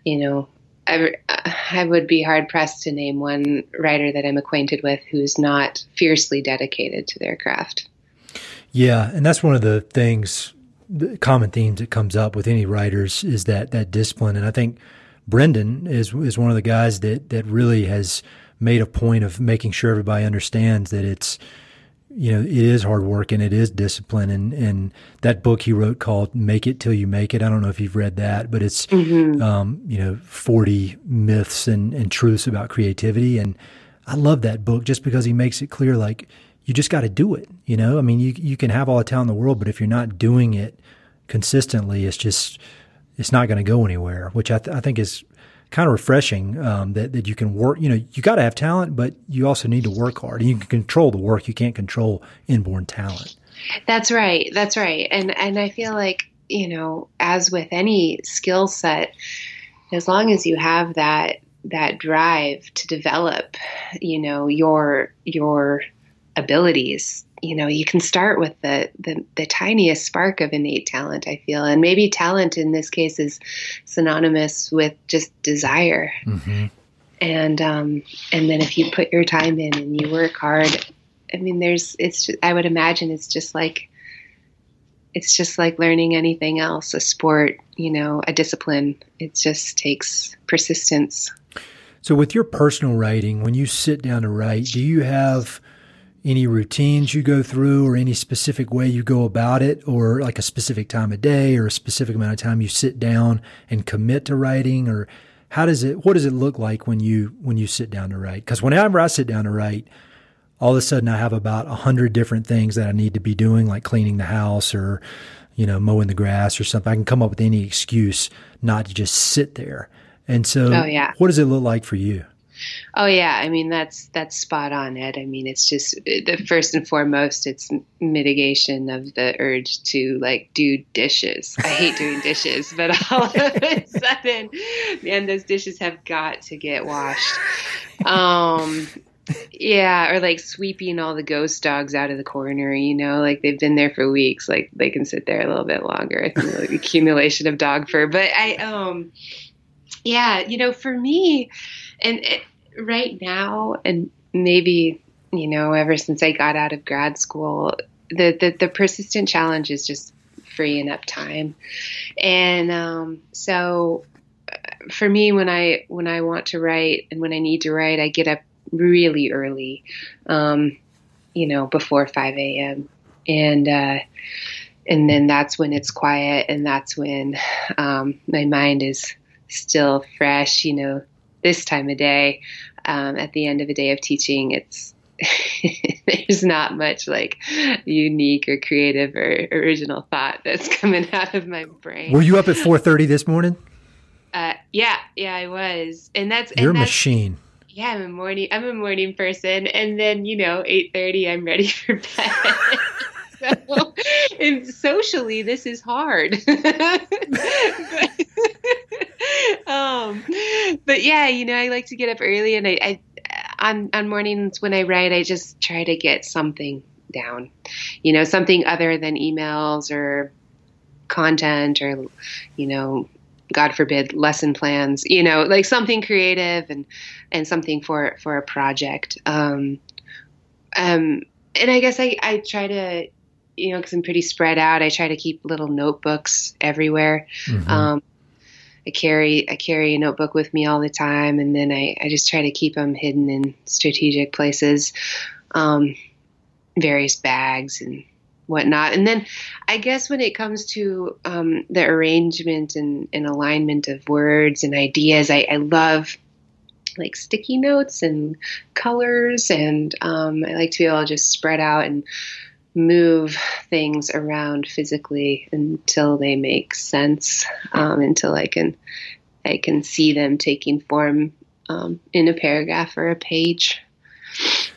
I would be hard pressed to name one writer that I'm acquainted with who's not fiercely dedicated to their craft. Yeah. And that's one of the things, the common themes that comes up with any writers is that discipline. And I think Brendan is one of the guys that really has made a point of making sure everybody understands that it's, it is hard work and it is discipline. And that book he wrote called Make It Till You Make It. I don't know if you've read that, but it's, 40 myths and truths about creativity. And I love that book just because he makes it clear, like, you just got to do it. You can have all the talent in the world, but if you're not doing it consistently, it's not going to go anywhere, which I think is kind of refreshing, that you can work, you got to have talent, but you also need to work hard. You can control the work. You can't control inborn talent. That's right. And I feel like, as with any skill set, as long as you have that drive to develop, your abilities, you can start with the tiniest spark of innate talent, I feel. And maybe talent in this case is synonymous with just desire. Mm-hmm. And then if you put your time in and you work hard, I would imagine it's just like learning anything else, a sport, a discipline. It just takes persistence. So with your personal writing, when you sit down to write, do you have any routines you go through or any specific way you go about it, or like a specific time of day or a specific amount of time you sit down and commit to writing? Or what does it look like when you sit down to write? Because whenever I sit down to write, all of a sudden I have about 100 different things that I need to be doing, like cleaning the house or, mowing the grass or something. I can come up with any excuse not to just sit there. And so What does it look like for you? Oh yeah. That's spot on, Ed. It's just the first and foremost, it's mitigation of the urge to do dishes. I hate doing dishes, but all of a sudden, man, those dishes have got to get washed. Or sweeping all the ghost dogs out of the corner, they've been there for weeks. They can sit there a little bit longer. I think the accumulation of dog fur, but for me, and right now, and maybe, ever since I got out of grad school, the persistent challenge is just freeing up time. And so for me, when I want to write and when I need to write, I get up really early, before 5 a.m. And then that's when it's quiet, and that's when my mind is still fresh, this time of day. At the end of a day of teaching, it's there's not much unique or creative or original thought that's coming out of my brain. Were you up at 4:30 this morning? Yeah, I was, and that's your machine. Yeah, I'm a morning person, and then 8:30, I'm ready for bed. So, and socially, this is hard. But yeah, I like to get up early, and I on mornings when I write, I just try to get something down, you know, something other than emails or content or, you know, God forbid, lesson plans, you know, like something creative and something for a project. And I guess I try to, you know, 'cause I'm pretty spread out, I try to keep little notebooks everywhere. Mm-hmm. I carry a notebook with me all the time, and then I just try to keep them hidden in strategic places, various bags and whatnot. And then I guess when it comes to the arrangement and alignment of words and ideas, I love like sticky notes and colors, and I like to be able to just spread out and move things around physically until they make sense, until I can see them taking form in a paragraph or a page.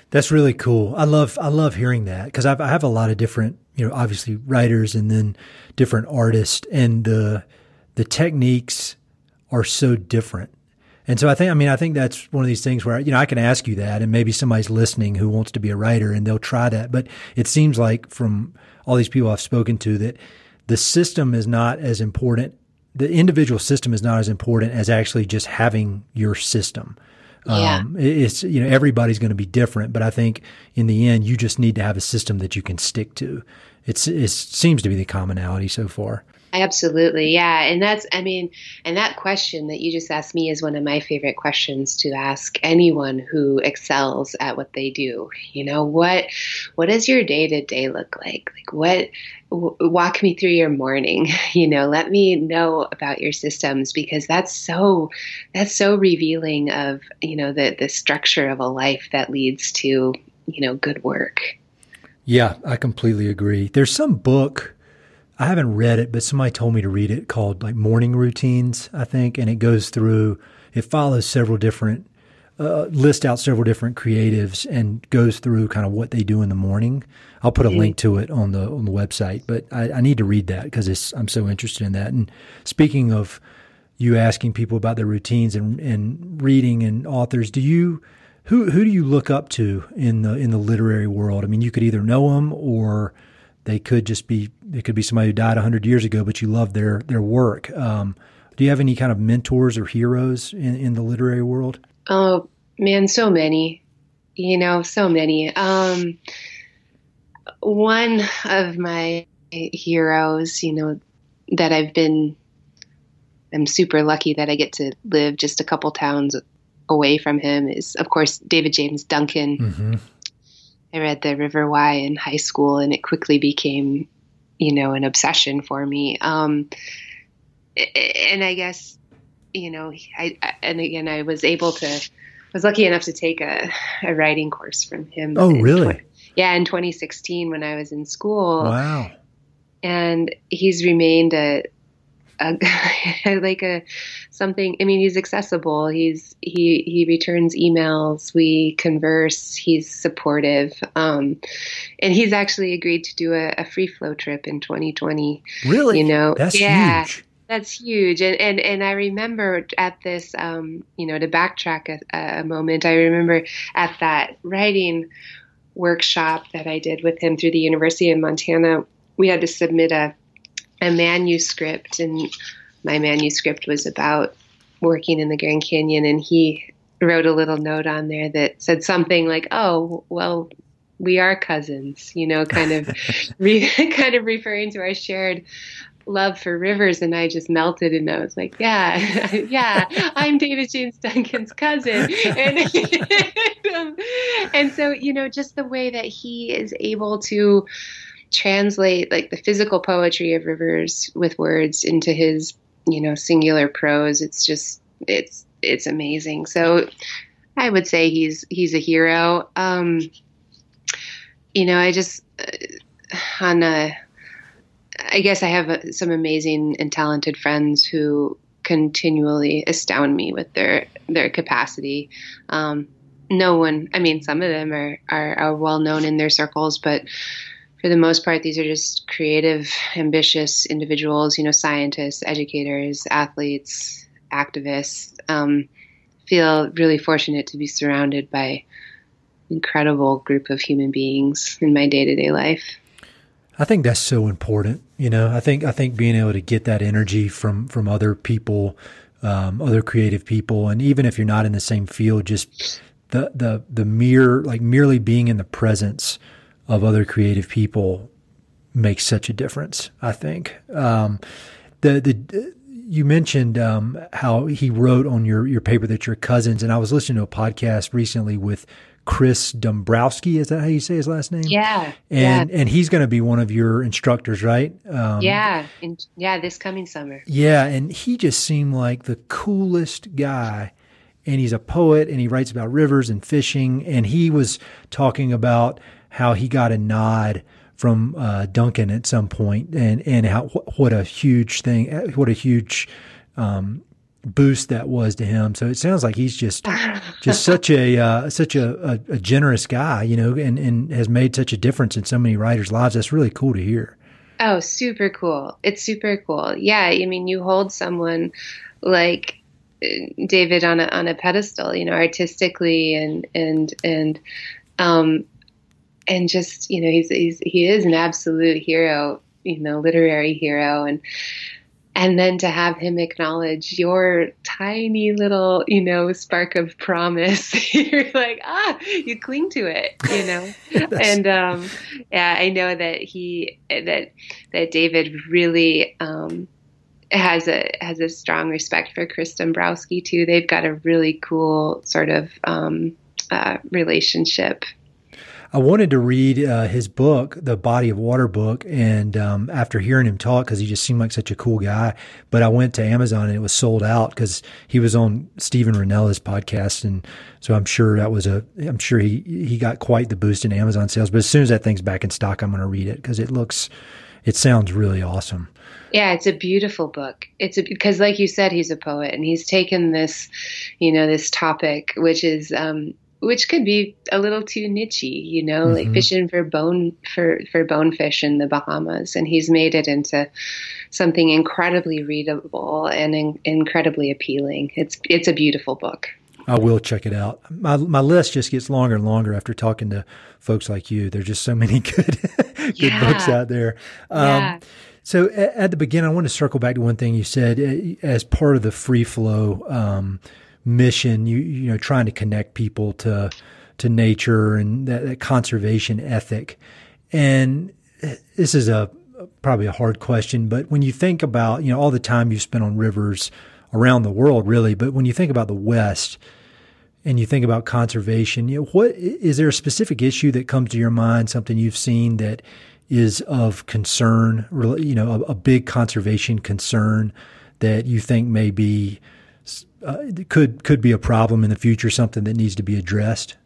That's really cool. I love hearing that, because I have a lot of different, you know, obviously writers and then different artists, and the techniques are so different. And so I think that's one of these things where, you know, I can ask you that, and maybe somebody's listening who wants to be a writer and they'll try that. But it seems like from all these people I've spoken to that the system is not as important. The individual system is not as important as actually just having your system. Yeah. It's, you know, everybody's going to be different, but I think in the end, you just need to have a system that you can stick to. It seems to be the commonality so far. Absolutely. Yeah. And and that question that you just asked me is one of my favorite questions to ask anyone who excels at what they do. You know, what does your day to day look like? Like walk me through your morning, you know, let me know about your systems, because that's so revealing of, you know, the structure of a life that leads to, you know, good work. Yeah, I completely agree. There's some book, I haven't read it, but somebody told me to read it, called like Morning Routines, I think. And it goes through, it follows several different, lists out several different creatives and goes through kind of what they do in the morning. I'll put a link to it on the website, but I need to read that because I'm so interested in that. And speaking of you asking people about their routines and reading and authors, who do you look up to in the literary world? I mean, you could either know them or it could be somebody who died 100 years ago, but you love their work. Do you have any kind of mentors or heroes in the literary world? Oh man, so many, you know, so many. One of my heroes, you know, that I'm super lucky that I get to live just a couple towns away from him, is of course, David James Duncan. Mm-hmm. I read The River Wye in high school, and it quickly became, you know, an obsession for me. And I guess, you know, I was lucky enough to take a writing course from him. Oh, really? In 2016 when I was in school. Wow. And he's remained he's accessible. He returns emails. We converse. He's supportive. And he's actually agreed to do a free flow trip in 2020. Really? You know, that's huge. That's huge. And I remember at this, you know, to backtrack a moment, I remember at that writing workshop that I did with him through the University of Montana, we had to submit a manuscript, and my manuscript was about working in the Grand Canyon. And he wrote a little note on there that said something like, "Oh, well, we are cousins," you know, kind of referring to our shared love for rivers. And I just melted, and I was like, yeah, I'm David James Duncan's cousin. And so, you know, just the way that he is able to translate like the physical poetry of rivers with words into his, you know, singular prose. It's just, it's amazing. So I would say he's a hero. You know, I just, I guess I have some amazing and talented friends who continually astound me with their capacity. No one, I mean, some of them are well known in their circles, but for the most part, these are just creative, ambitious individuals, you know, scientists, educators, athletes, activists. Feel really fortunate to be surrounded by incredible group of human beings in my day-to-day life. I think that's so important. You know, I think being able to get that energy from other people, other creative people, and even if you're not in the same field, just the mere, like merely being in the presence of other creative people makes such a difference, I think. You mentioned how he wrote on your paper that you're cousins, and I was listening to a podcast recently with Chris Dombrowski. Is that how you say his last name? Yeah. And he's going to be one of your instructors, right? This coming summer. Yeah. And he just seemed like the coolest guy, and he's a poet and he writes about rivers and fishing. And he was talking about how he got a nod from Duncan at some point, and how, what a huge thing, what a huge boost that was to him. So it sounds like he's just such a generous guy, you know, and has made such a difference in so many writers' lives. That's really cool to hear. Oh, super cool! It's super cool. Yeah, I mean, you hold someone like David on a pedestal, you know, artistically and just, you know, he is an absolute hero, you know, literary hero. And then to have him acknowledge your tiny little, you know, spark of promise, you're like, you cling to it, you know? I know that that David really, has a strong respect for Chris Dombrowski too. They've got a really cool sort of, relationship. I wanted to read his book, the Body of Water book, and after hearing him talk, because he just seemed like such a cool guy, but I went to Amazon and it was sold out because he was on Stephen Ranella's podcast, and so I'm sure he got quite the boost in Amazon sales. But as soon as that thing's back in stock, I'm going to read it because it sounds really awesome. Yeah, it's a beautiful book. Because like you said, he's a poet, and he's taken this, you know, this topic, which is which could be a little too nichey, you know, mm-hmm. like fishing for bonefish in the Bahamas. And he's made it into something incredibly readable and incredibly appealing. It's a beautiful book. I will check it out. My list just gets longer and longer after talking to folks like you. There's just so many good books out there. So at the beginning, I want to circle back to one thing you said as part of the Free Flow, mission, you know, trying to connect people to nature and that conservation ethic. And this is probably a hard question, but when you think about, you know, all the time you've spent on rivers around the world, really, but when you think about the West and you think about conservation, you know, is there a specific issue that comes to your mind, something you've seen that is of concern, you know, a big conservation concern that you think may be could be a problem in the future, something that needs to be addressed?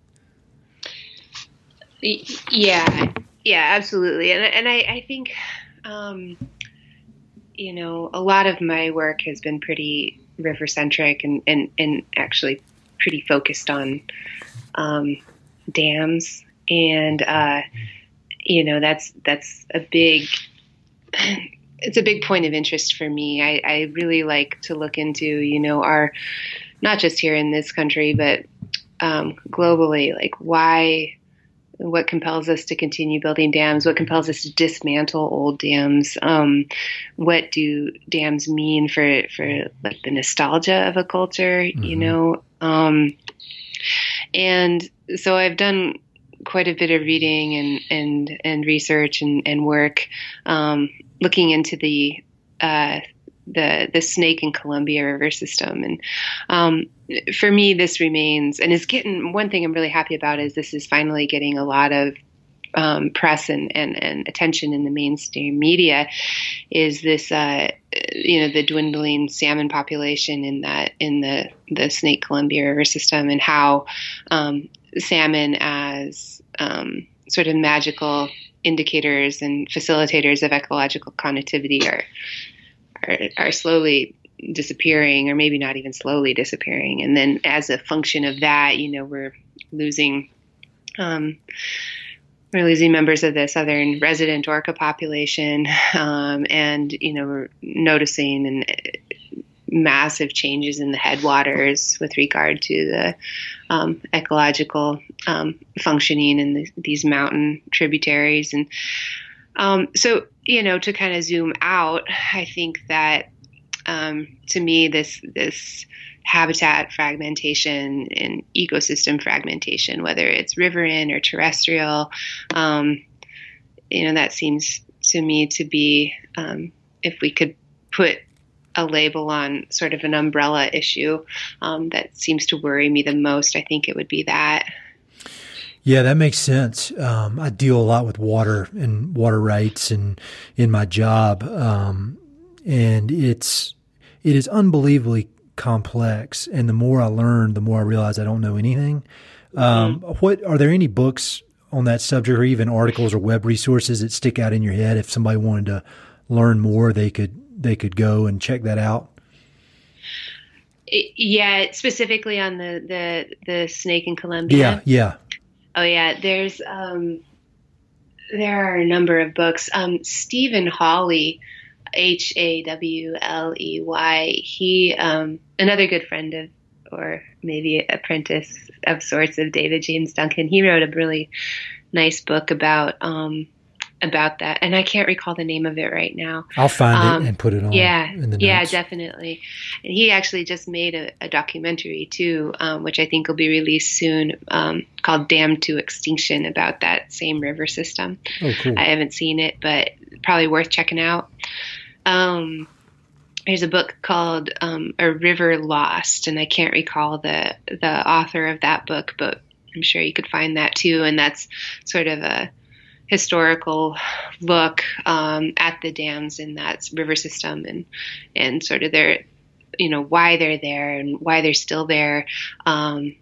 Yeah, absolutely. And I think, you know, a lot of my work has been pretty river centric and actually pretty focused on dams. And, you know, that's a big it's a big point of interest for me. I really like to look into, you know, our, not just here in this country, but globally, like what compels us to continue building dams? What compels us to dismantle old dams? What do dams mean for like the nostalgia of a culture, mm-hmm. you know? And so I've done quite a bit of reading and research and work, looking into the Snake and Columbia River system. And for me, this remains, and it's getting, one thing I'm really happy about is this is finally getting a lot of press and attention in the mainstream media, is this, you know, the dwindling salmon population in the Snake Columbia River system, and how salmon as sort of magical indicators and facilitators of ecological connectivity are slowly disappearing, or maybe not even slowly disappearing. And then as a function of that, you know, we're losing members of the southern resident orca population, and, you know, we're noticing and massive changes in the headwaters with regard to the ecological functioning in these mountain tributaries. And so, you know, to kind of zoom out, I think that to me, this habitat fragmentation and ecosystem fragmentation, whether it's riverine or terrestrial, you know, that seems to me to be, if we could put a label on sort of an umbrella issue that seems to worry me the most, I think it would be that. Yeah, that makes sense. I deal a lot with water and water rights and in my job. And it is unbelievably complex. And the more I learn, the more I realize I don't know anything. What are there any books on that subject or even articles or web resources that stick out in your head? If somebody wanted to learn more, they could go and check that out. Yeah. Specifically on the snake in Columbia. Yeah. Oh yeah. There are a number of books. Stephen Hawley, Hawley. He, another good friend of, or maybe apprentice of sorts of David James Duncan. He wrote a really nice book about that. And I can't recall the name of it right now. I'll find it and put it on. Yeah. In the notes. Yeah, definitely. And he actually just made a documentary too, which I think will be released soon, called Damned to Extinction, about that same river system. Oh, cool. I haven't seen it, but probably worth checking out. There's a book called A River Lost, and I can't recall the author of that book, but I'm sure you could find that too. And that's sort of a historical look at the dams in that river system and sort of their, you know, why they're there and why they're still there, and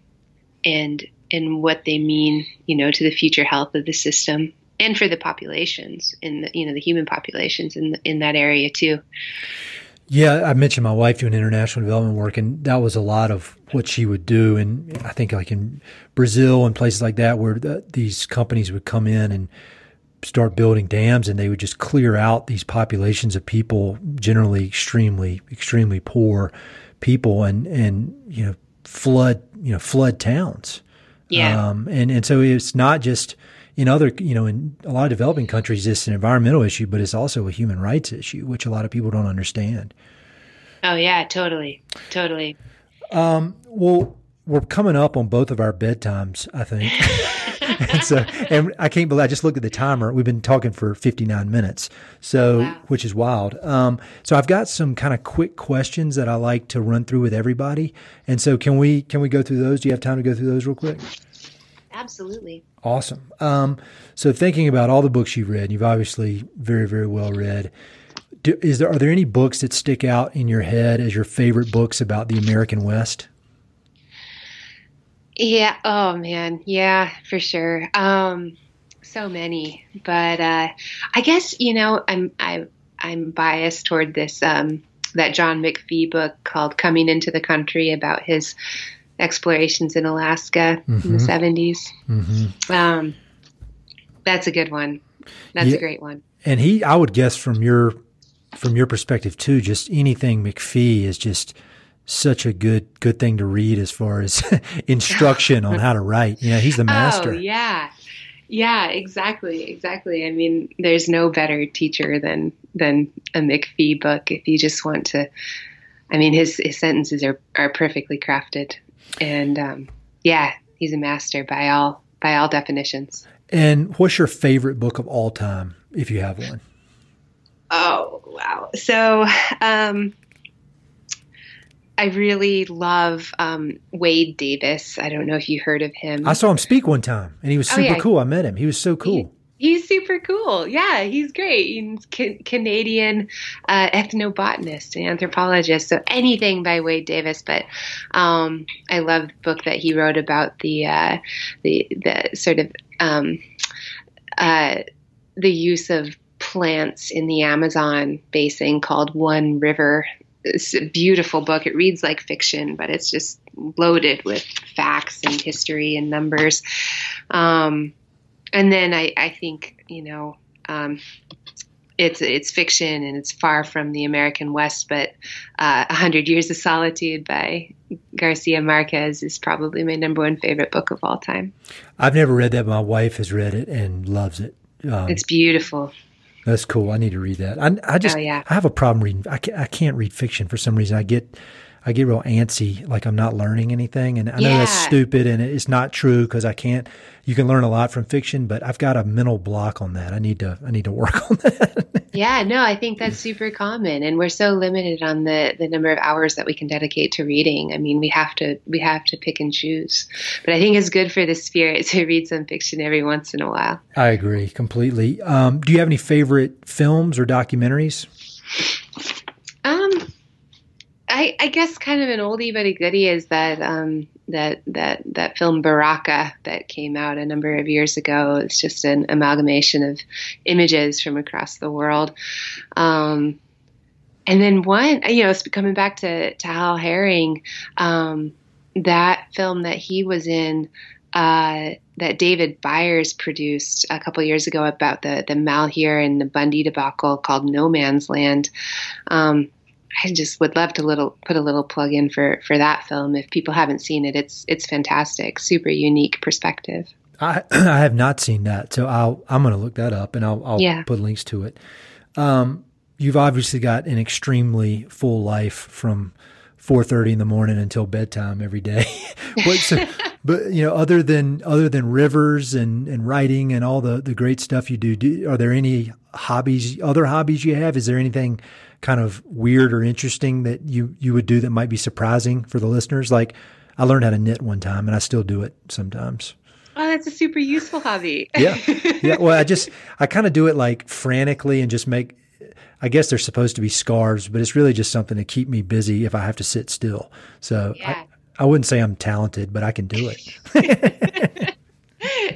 what they mean, you know, to the future health of the system. And for the populations, the human populations in that area too. Yeah, I mentioned my wife doing international development work, and that was a lot of what she would do. And I think like in Brazil and places like that, where these companies would come in and start building dams, and they would just clear out these populations of people, generally extremely, extremely poor people, and flood towns. Yeah, and so it's not just. In other, you know, in a lot of developing countries, it's an environmental issue, but it's also a human rights issue, which a lot of people don't understand. Oh, yeah, totally. Well, we're coming up on both of our bedtimes, I think. and I can't believe I just looked at the timer. We've been talking for 59 minutes, so wow. Which is wild. So I've got some kind of quick questions that I like to run through with everybody. And so can we go through those? Do you have time to go through those real quick? Absolutely. Awesome. So thinking about all the books you've read, you've obviously very, very well read. Are there any books that stick out in your head as your favorite books about the American West? Yeah. Oh man. Yeah, for sure. So many, but, I guess, you know, I'm biased toward this, that John McPhee book called Coming into the Country, about his explorations in Alaska in the 70s. Mm-hmm. That's a good one. That's a great one. And I would guess from your perspective too, just anything McPhee is just such a good thing to read as far as instruction on how to write. Yeah. He's the master. Oh, yeah. Yeah, exactly. I mean, there's no better teacher than a McPhee book. If you just want to, I mean, his sentences are perfectly crafted. And, he's a master by all definitions. And what's your favorite book of all time, if you have one? Oh, wow. So, I really love, Wade Davis. I don't know if you heard of him. I saw him speak one time and he was super cool. I met him. He was so cool. He's super cool. Yeah, he's great. He's Canadian ethnobotanist and anthropologist. So anything by Wade Davis, but I love the book that he wrote about the sort of the use of plants in the Amazon basin, called One River. It's a beautiful book. It reads like fiction, but it's just loaded with facts and history and numbers. And then I think, it's fiction and it's far from the American West, but 100 Years of Solitude by Garcia Marquez is probably my number one favorite book of all time. I've never read that. My wife has read it and loves it. It's beautiful. That's cool. I need to read that. I have a problem reading. I can't read fiction for some reason. I get real antsy, like I'm not learning anything. And I know that's stupid and it's not true because you can learn a lot from fiction, but I've got a mental block on that. I need to work on that. Yeah, no, I think that's super common. And we're so limited on the number of hours that we can dedicate to reading. I mean, we have to pick and choose, but I think it's good for the spirit to read some fiction every once in a while. I agree completely. Do you have any favorite films or documentaries? I guess kind of an oldie but a goodie is that film Baraka that came out a number of years ago. It's just an amalgamation of images from across the world. And then one, coming back to Hal Herring, that film that he was in, that David Byers produced a couple years ago about the Malheur and the Bundy debacle called No Man's Land. I just would love to put a little plug in for that film. If people haven't seen it, it's fantastic, super unique perspective. I have not seen that, so I'm going to look that up and I'll put links to it. You've obviously got an extremely full life from 4:30 in the morning until bedtime every day. But other than rivers and writing and all the great stuff you do, are there any hobbies? Other hobbies you have? Is there anything kind of weird or interesting that you would do that might be surprising for the listeners? Like I learned how to knit one time and I still do it sometimes. Oh, that's a super useful hobby. Yeah. Well, I kind of do it like frantically and just I guess they're supposed to be scarves, but it's really just something to keep me busy if I have to sit still. So I wouldn't say I'm talented, but I can do it.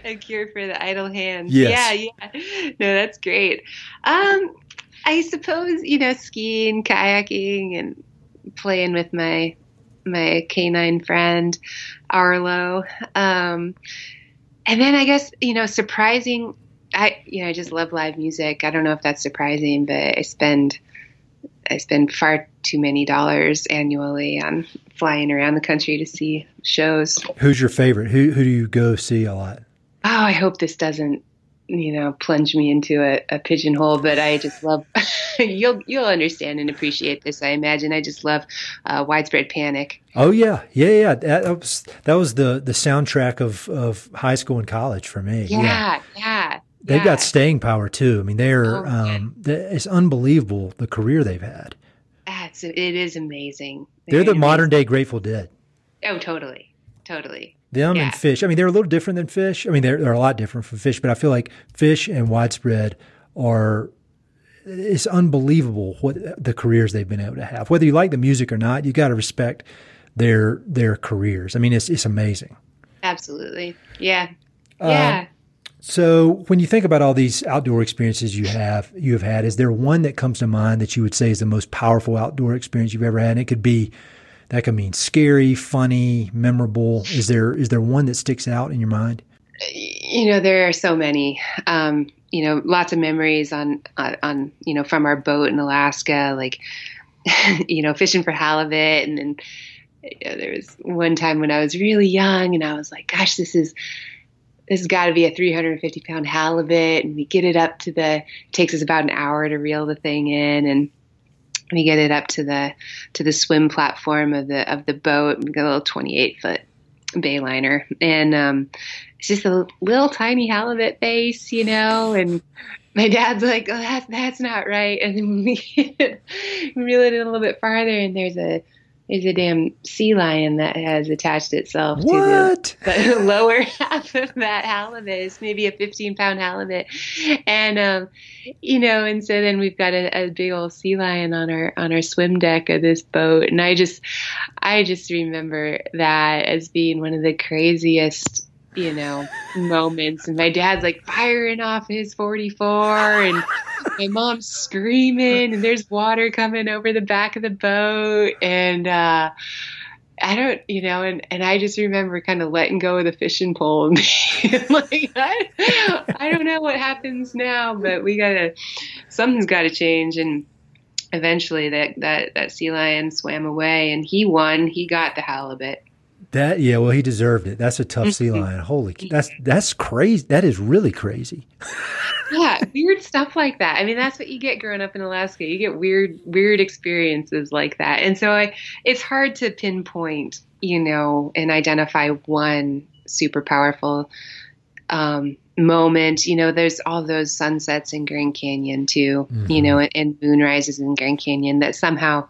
A cure for the idle hand. Yes. Yeah. No, that's great. I suppose, skiing, kayaking, and playing with my canine friend, Arlo. And then I guess, surprising, I just love live music. I don't know if that's surprising, but I spend far too many dollars annually on flying around the country to see shows. Who's your favorite? Who do you go see a lot? Oh, I hope this doesn't plunge me into a pigeonhole, but I just love, you'll understand and appreciate this, I imagine. I just love Widespread Panic. Oh yeah. That was the soundtrack of high school and college for me. Yeah. They've got staying power too. I mean, they're, it's unbelievable the career they've had. It is amazing. They're the modern day Grateful Dead. Oh, totally. Them and Fish. I mean, they're a little different than Fish. I mean, they're a lot different from Fish, but I feel like Fish and Widespread it's unbelievable what the careers they've been able to have. Whether you like the music or not, you got to respect their careers. I mean, it's amazing. Absolutely. Yeah. So when you think about all these outdoor experiences you have had, is there one that comes to mind that you would say is the most powerful outdoor experience you've ever had? And it could be, that could mean scary, funny, memorable. Is there one that sticks out in your mind? There are so many. Lots of memories on from our boat in Alaska, like fishing for halibut, and then there was one time when I was really young, and I was like, "Gosh, this has got to be a 350-pound halibut." And we get it up it takes us about an hour to reel the thing in, and we get it up to the swim platform of the boat. We got a little 28-foot bayliner, and it's just a little tiny halibut face, and my dad's like, "Oh, that's not right." And then we reel it in a little bit farther, and there's a damn sea lion that has attached itself to the lower half of that halibut. It's maybe a 15-pound halibut. And, and so then we've got a big old sea lion on our swim deck of this boat. And I just remember that as being one of the craziest, moments. And my dad's like firing off his 44 and my mom's screaming and there's water coming over the back of the boat. And, I don't, you know, and I just remember kind of letting go of the fishing pole and being like, I don't know what happens now, but something's got to change. And eventually that sea lion swam away and he won. He got the halibut. Yeah, well, he deserved it. That's a tough sea lion. Holy, that's crazy. That is really crazy. Yeah, weird stuff like that. I mean, that's what you get growing up in Alaska. You get weird experiences like that. And so it's hard to pinpoint, you know, and identify one super powerful moment. You know, there's all those sunsets in Grand Canyon too, you know, and moonrises in Grand Canyon that somehow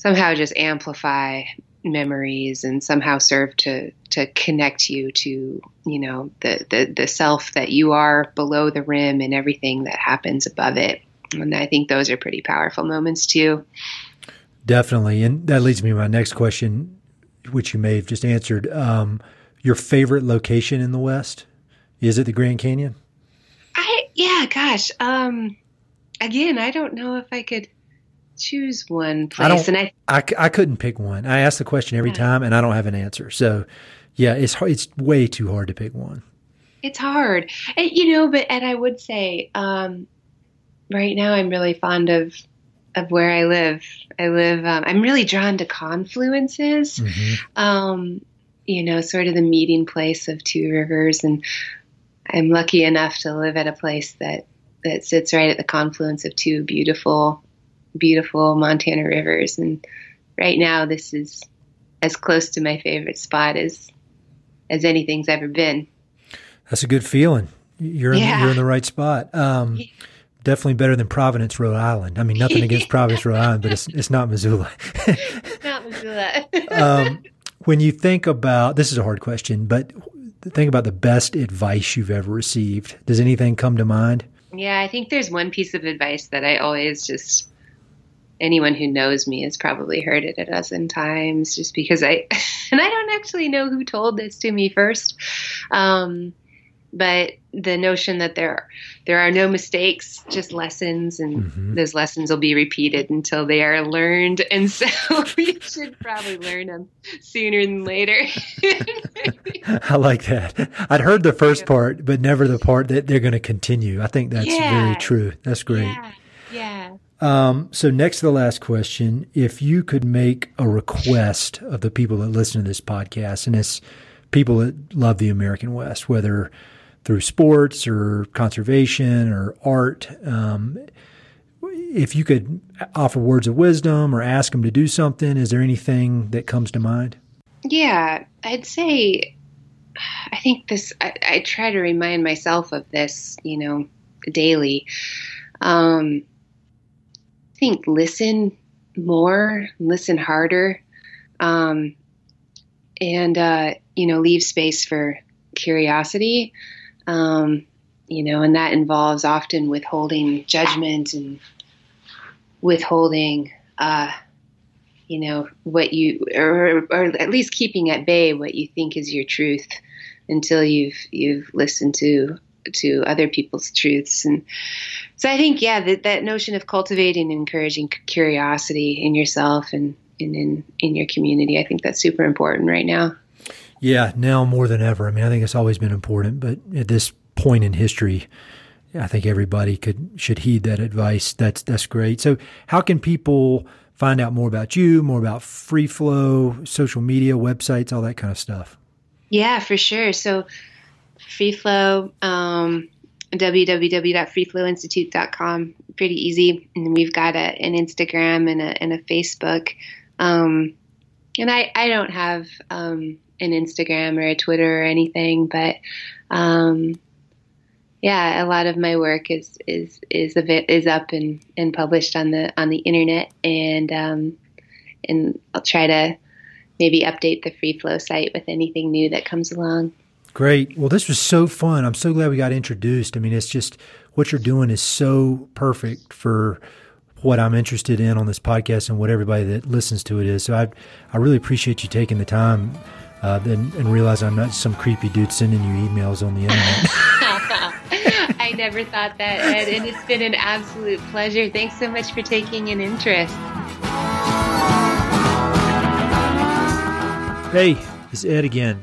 just amplify memories and somehow serve to connect you to, you know, the self that you are below the rim and everything that happens above it. And I think those are pretty powerful moments too. Definitely. And that leads me to my next question, which you may have just answered. Your favorite location in the West, is it the Grand Canyon? Again, I don't know if I could choose one place. I couldn't pick one. I ask the question every time and I don't have an answer. So yeah, it's hard. It's way too hard to pick one. It's hard. And, you know, and I would say, right now I'm really fond of where I live. I'm really drawn to confluences, you know, sort of the meeting place of two rivers. And I'm lucky enough to live at a place that sits right at the confluence of two beautiful Montana rivers. And right now this is as close to my favorite spot as anything's ever been. That's a good feeling. You're in the right spot. Definitely better than Providence, Rhode Island. I mean, nothing against Providence, Rhode Island, but it's not Missoula. It's not Missoula. When you think about, this is a hard question, but think about the best advice you've ever received. Does anything come to mind? Yeah, I think there's one piece of advice that I always just, anyone who knows me has probably heard it a dozen times, just because I don't actually know who told this to me first. But the notion that there are no mistakes, just lessons, and those lessons will be repeated until they are learned. And so we should probably learn them sooner than later. I like that. I'd heard the first part, but never the part that they're going to continue. I think that's very true. That's great. Yeah. So next to the last question, if you could make a request of the people that listen to this podcast, and it's people that love the American West, whether through sports or conservation or art, if you could offer words of wisdom or ask them to do something, is there anything that comes to mind? Yeah, I'd say, I think this, I try to remind myself of this, you know, daily. I think listen more, listen harder, and, you know, leave space for curiosity, you know, and that involves often withholding judgment and withholding, you know, what you, or at least keeping at bay what you think is your truth until you've listened to other people's truths. And so I think, that notion of cultivating and encouraging curiosity in yourself and in your community, I think that's super important right now. Yeah, now more than ever. I mean, I think it's always been important, but at this point in history, I think everybody should heed that advice. That's great. So how can people find out more about you, more about Freeflow, social media, websites, all that kind of stuff? Yeah, for sure. So Freeflow, www.freeflowinstitute.com, pretty easy. And we've got an Instagram and a Facebook. And I don't have an Instagram or a Twitter or anything, but a lot of my work is up and published on the internet. And I'll try to maybe update the Freeflow site with anything new that comes along. Great. Well, this was so fun. I'm so glad we got introduced. I mean, it's just what you're doing is so perfect for what I'm interested in on this podcast and what everybody that listens to it is. So I really appreciate you taking the time and realize I'm not some creepy dude sending you emails on the internet. I never thought that, Ed, and it's been an absolute pleasure. Thanks so much for taking an interest. Hey, it's Ed again.